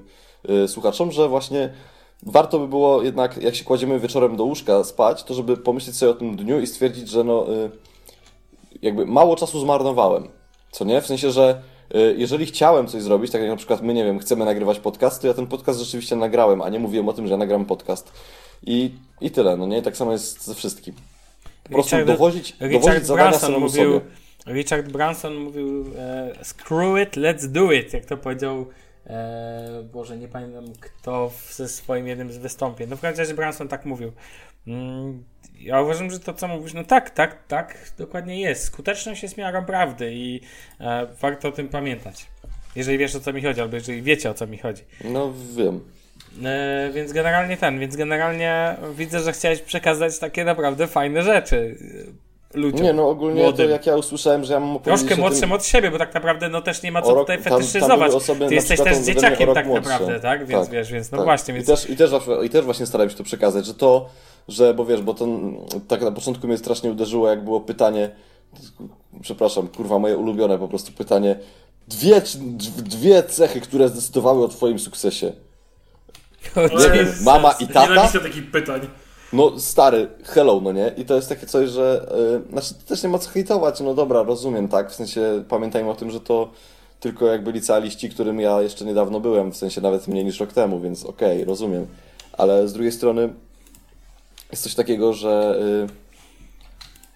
y, słuchaczom, że właśnie warto by było jednak, jak się kładziemy wieczorem do łóżka spać, to żeby pomyśleć sobie o tym dniu i stwierdzić, że no y, jakby mało czasu zmarnowałem, co nie? W sensie, że y, jeżeli chciałem coś zrobić, tak jak na przykład my, nie wiem, chcemy nagrywać podcast, to ja ten podcast rzeczywiście nagrałem, a nie mówiłem o tym, że ja nagram podcast. I, i tyle, no nie? Tak samo jest ze wszystkim. Po prostu Richard, dowozić, dowozić zadania samemu sobie. Richard Branson mówił e, screw it, let's do it, jak to powiedział e, Boże, nie pamiętam kto w, ze swoim jednym z wystąpień. No w każdym razie Branson tak mówił. Mm, ja uważam, że to co mówisz, no tak, tak, tak, dokładnie jest. Skuteczność jest miarą prawdy i e, warto o tym pamiętać. Jeżeli wiesz o co mi chodzi, albo jeżeli wiecie o co mi chodzi. No wiem. E, więc generalnie ten, więc generalnie widzę, że chciałeś przekazać takie naprawdę fajne rzeczy. Ludziom, nie, no ogólnie młodym. To jak ja usłyszałem, że ja mam opowiedzieć troszkę młodszym tym... od siebie, bo tak naprawdę no też nie ma co rok, tutaj fetyszyzować. Ty jesteś też dzieciakiem tak młodsze. Naprawdę, tak? Więc tak, wiesz, więc no tak. właśnie. Więc... I, też, i, też, I też właśnie starałem się to przekazać, że to, że, bo wiesz, bo to tak na początku mnie strasznie uderzyło, jak było pytanie, przepraszam, kurwa, moje ulubione po prostu pytanie, dwie, dwie cechy, które zdecydowały o twoim sukcesie. O, nie wiem, mama i tata? Nienawidzę takich pytań. No stary, hello, no nie? I to jest takie coś, że... Yy, znaczy, to też nie ma co hejtować, no dobra, rozumiem, tak? W sensie pamiętajmy o tym, że to tylko jakby licealiści, którym ja jeszcze niedawno byłem, w sensie nawet mniej niż rok temu, więc okej, okay, rozumiem. Ale z drugiej strony jest coś takiego, że... Yy,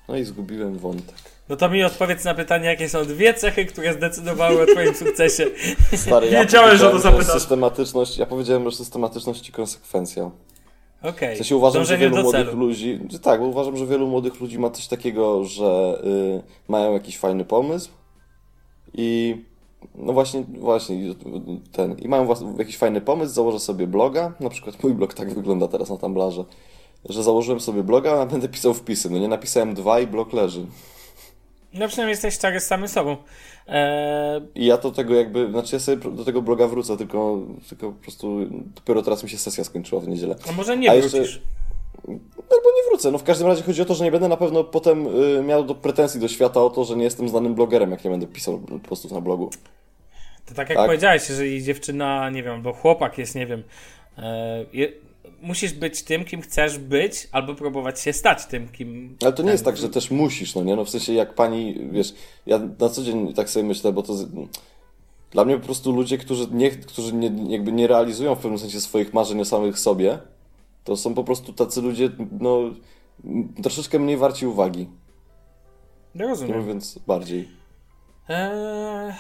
no i zgubiłem wątek. No to mi odpowiedz na pytanie, jakie są dwie cechy, które zdecydowały o twoim sukcesie. Stary, ja wiedziałem, że to zapytasz. Systematyczność, ja powiedziałem, że systematyczność i konsekwencja. Okay. W sensie uważam, że wielu młodych ludzi, tak, bo uważam, że wielu młodych ludzi ma coś takiego, że y, mają jakiś fajny pomysł i no właśnie, właśnie ten, i mają włas, jakiś fajny pomysł, założę sobie bloga, na przykład mój blog tak wygląda teraz na Tumblerze, że założyłem sobie bloga, a będę pisał wpisy, no nie, napisałem dwa i blog leży. No przynajmniej jesteś szczery z samym sobą. Eee... I ja do tego jakby, znaczy ja sobie do tego bloga wrócę, tylko, tylko po prostu dopiero teraz mi się sesja skończyła w niedzielę. A może nie A wrócisz? Jeszcze... Albo nie wrócę, no w każdym razie chodzi o to, że nie będę na pewno potem y, miał do pretensji do świata o to, że nie jestem znanym blogerem, jak nie będę pisał postów na blogu. To tak jak tak? powiedziałeś, jeżeli dziewczyna, nie wiem, bo chłopak jest, nie wiem, y, musisz być tym, kim chcesz być, albo próbować się stać tym, kim... Ale to nie jest tak, że też musisz, no nie? No w sensie jak pani, wiesz, ja na co dzień tak sobie myślę, bo to... Z... Dla mnie po prostu ludzie, którzy, nie, którzy nie, jakby nie realizują w pewnym sensie swoich marzeń o samych sobie, to są po prostu tacy ludzie, no, troszeczkę mniej warci uwagi. Ja rozumiem. Nie mówiąc bardziej. Eee...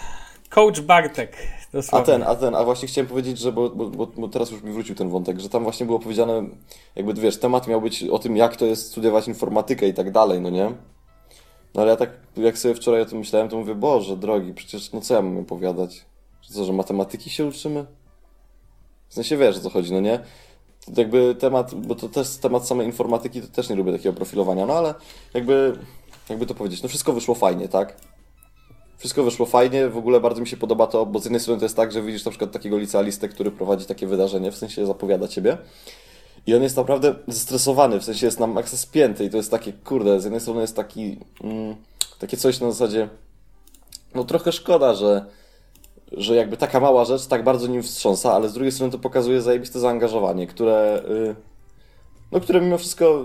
Coach Bartek. Dosłownie. A ten, a ten, a właśnie chciałem powiedzieć, że bo, bo, bo teraz już mi wrócił ten wątek, że tam właśnie było powiedziane, jakby wiesz, temat miał być o tym, jak to jest studiować informatykę i tak dalej, no nie? No ale ja tak, jak sobie wczoraj o tym myślałem, to mówię, Boże drogi, przecież no co ja mam opowiadać? Że co, że matematyki się uczymy? W sensie wiesz, o co chodzi, no nie? To jakby temat, bo to też temat samej informatyki, to też nie lubię takiego profilowania, no ale jakby, jakby to powiedzieć, no wszystko wyszło fajnie, tak? Wszystko wyszło fajnie, w ogóle bardzo mi się podoba to, bo z jednej strony to jest tak, że widzisz na przykład takiego licealistę, który prowadzi takie wydarzenie, w sensie zapowiada ciebie i on jest naprawdę zestresowany, w sensie jest na maksa spięty i to jest takie, kurde, z jednej strony jest taki, mm, takie coś na zasadzie, no trochę szkoda, że, że jakby taka mała rzecz tak bardzo nim wstrząsa, ale z drugiej strony to pokazuje zajebiste zaangażowanie, które, yy, no które mimo wszystko,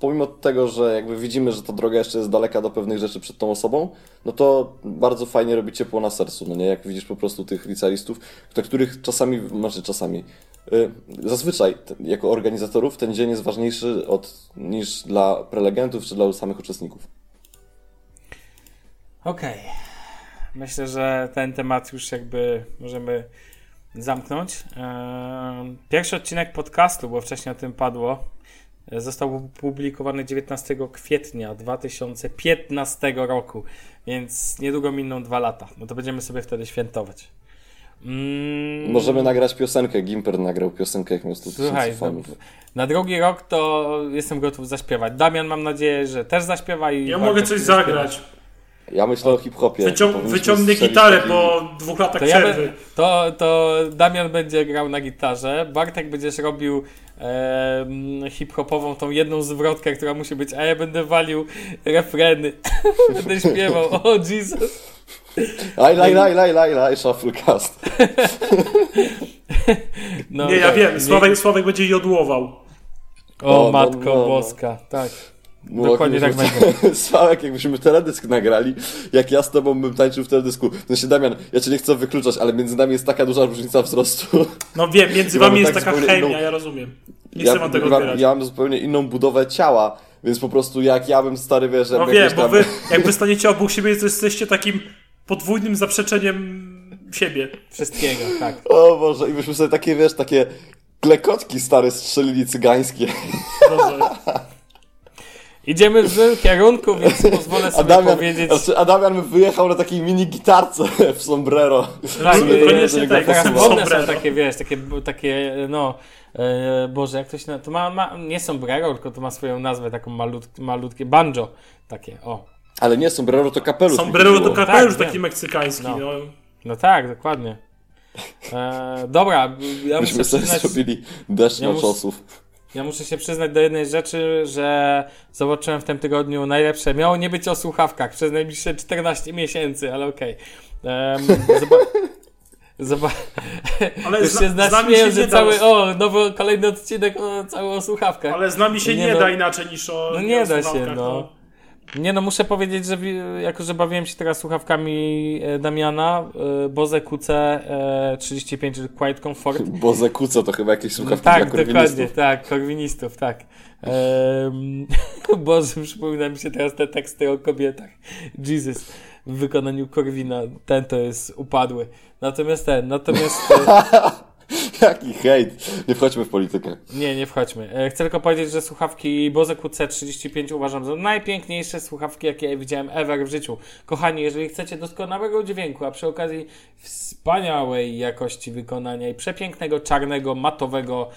pomimo tego, że jakby widzimy, że ta droga jeszcze jest daleka do pewnych rzeczy przed tą osobą, no to bardzo fajnie robi ciepło na sercu, no nie? Jak widzisz po prostu tych licealistów, dla których czasami, znaczy czasami, yy, zazwyczaj jako organizatorów ten dzień jest ważniejszy od, niż dla prelegentów czy dla samych uczestników. Okej. Okay. Myślę, że ten temat już jakby możemy zamknąć. Yy, pierwszy odcinek podcastu, bo wcześniej o tym padło, Został opublikowany dziewiętnastego kwietnia dwa tysiące piętnastego roku, więc niedługo miną dwa lata. No to będziemy sobie wtedy świętować. Mm. Możemy nagrać piosenkę. Gimper nagrał piosenkę, jak miał sto tysięcy fanów. Na drugi rok to jestem gotów zaśpiewać. Damian, mam nadzieję, że też zaśpiewa. I ja mogę coś zagrać. Ja myślę o hip-hopie. Wycią- wyciągnę gitarę taki... po dwóch latach to przerwy. Ja be- to, to Damian będzie grał na gitarze. Bartek będziesz robił e, hip-hopową tą jedną zwrotkę, która musi być, a ja będę walił refreny. Będę śpiewał. O Jesus. Laj, laj, laj, laj, laj, laj, shufflecast. No, nie, ja wiem, Sławek, Sławek będzie jodłował. O, o matko no, no. boska, tak. No, dokładnie tak będzie. Sławek, jakbyśmy teledysk nagrali, jak ja z tobą bym tańczył w teledysku. No się Damian, ja cię nie chcę wykluczać, ale między nami jest taka duża różnica wzrostu. No wiem, między wami jest tak taka chemia, inną... ja rozumiem. Nie ja, chcę wam tego odbierać. Ja mam zupełnie inną budowę ciała. Więc po prostu jak ja bym stary wiesz... No wiem, bo tam... wy jak wy staniecie obok siebie, to jesteście takim podwójnym zaprzeczeniem siebie. Wszystkiego, tak. O Boże, i byśmy sobie takie, wiesz, takie klekotki stare strzelili cygańskie. Boże. Idziemy w złym kierunku, więc pozwolę sobie Adamian, powiedzieć... Znaczy Adamian wyjechał na takiej mini gitarce w sombrero. Tak, koniecznie tak. Teraz modne są takie, wiesz, takie, takie no... Boże, jak to się... To ma, ma, nie sombrero, tylko to ma swoją nazwę, taką malutkie, malutkie banjo takie, o. Ale nie, sombrero to kapelusz. Sombrero to kapelusz tak, taki wiem. Meksykański, no. no. No tak, dokładnie. E, dobra, ja Myśmy muszę przyznać... zrobili deszcz ja na czasów. Ja muszę się przyznać do jednej rzeczy, że zobaczyłem w tym tygodniu najlepsze. Miało nie być o słuchawkach przez najbliższe czternaście miesięcy, ale okej. Okay. Zobaczmy. Zobacz, ale już się zna, z nami się nie cały, da. O, nowy, kolejny odcinek o, cały o słuchawkach. Ale z nami się nie, nie no, da inaczej niż o No nie o da się, no. no. Nie no, muszę powiedzieć, że jako, że bawiłem się teraz słuchawkami Damiana, Bose Q C trzydzieści pięć Quiet Comfort. Bose Q C to chyba jakieś słuchawki no, tak, dla korwinistów. Tak, dokładnie, tak, korwinistów, tak. Ehm, Boże, przypomina mi się teraz te teksty o kobietach. Jesus. W wykonaniu Korwina, ten to jest upadły. Natomiast ten, natomiast... Jaki hejt. Nie wchodźmy w politykę. Nie, nie wchodźmy. Chcę tylko powiedzieć, że słuchawki Bose Q C trzydzieści pięć uważam za najpiękniejsze słuchawki, jakie widziałem ever w życiu. Kochani, jeżeli chcecie doskonałego dźwięku, a przy okazji wspaniałej jakości wykonania i przepięknego, czarnego, matowego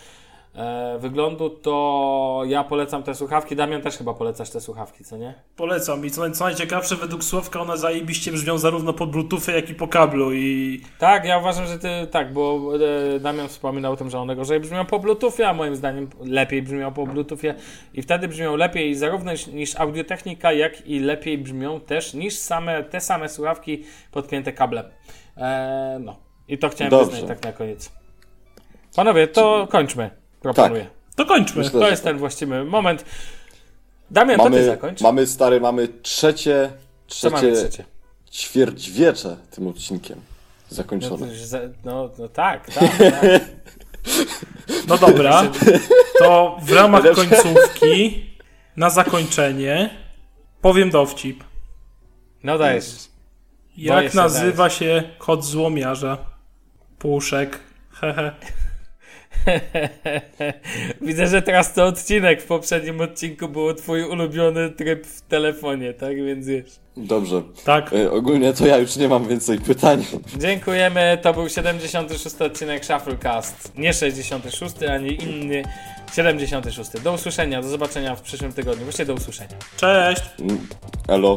e, wyglądu, to ja polecam te słuchawki. Damian, też chyba polecasz te słuchawki, co nie? Polecam i co, co najciekawsze, według Sławka one zajebiście brzmią zarówno po bluetoothy, jak i po kablu i... Tak, ja uważam, że ty tak, bo e, Damian wspominał o tym, że one gorzej brzmią po bluetoothie, a moim zdaniem lepiej brzmią po bluetoothie i wtedy brzmią lepiej zarówno niż audiotechnika, jak i lepiej brzmią też niż same, te same słuchawki podpięte kablem. E, no i to chciałem wyznać tak na koniec. Panowie, to kończmy. Proponuję. Tak. To kończmy. Myślę, to jest ten właściwy moment. Damian, mamy, to ty zakończ. Mamy, stary, mamy trzecie, trzecie, mamy trzecie? ćwierćwiecze tym odcinkiem zakończone. No, no, no tak, tak, tak. No dobra, to w ramach końcówki na zakończenie powiem dowcip. No dajesz. Jak dajesz, nazywa dajesz. się kot złomiarza? Puszek. Hehe. Widzę, że teraz to odcinek. W poprzednim odcinku był twój ulubiony tryb w telefonie, tak? Więc wiesz. Dobrze. Tak. E, ogólnie to ja już nie mam więcej pytań. Dziękujemy. To był siedemdziesiąty szósty odcinek Shufflecast. Nie sześćdziesiąty szósty, ani inny. siedemdziesiąty szósty. Do usłyszenia, do zobaczenia w przyszłym tygodniu. Właściwie do usłyszenia. Cześć. Elo.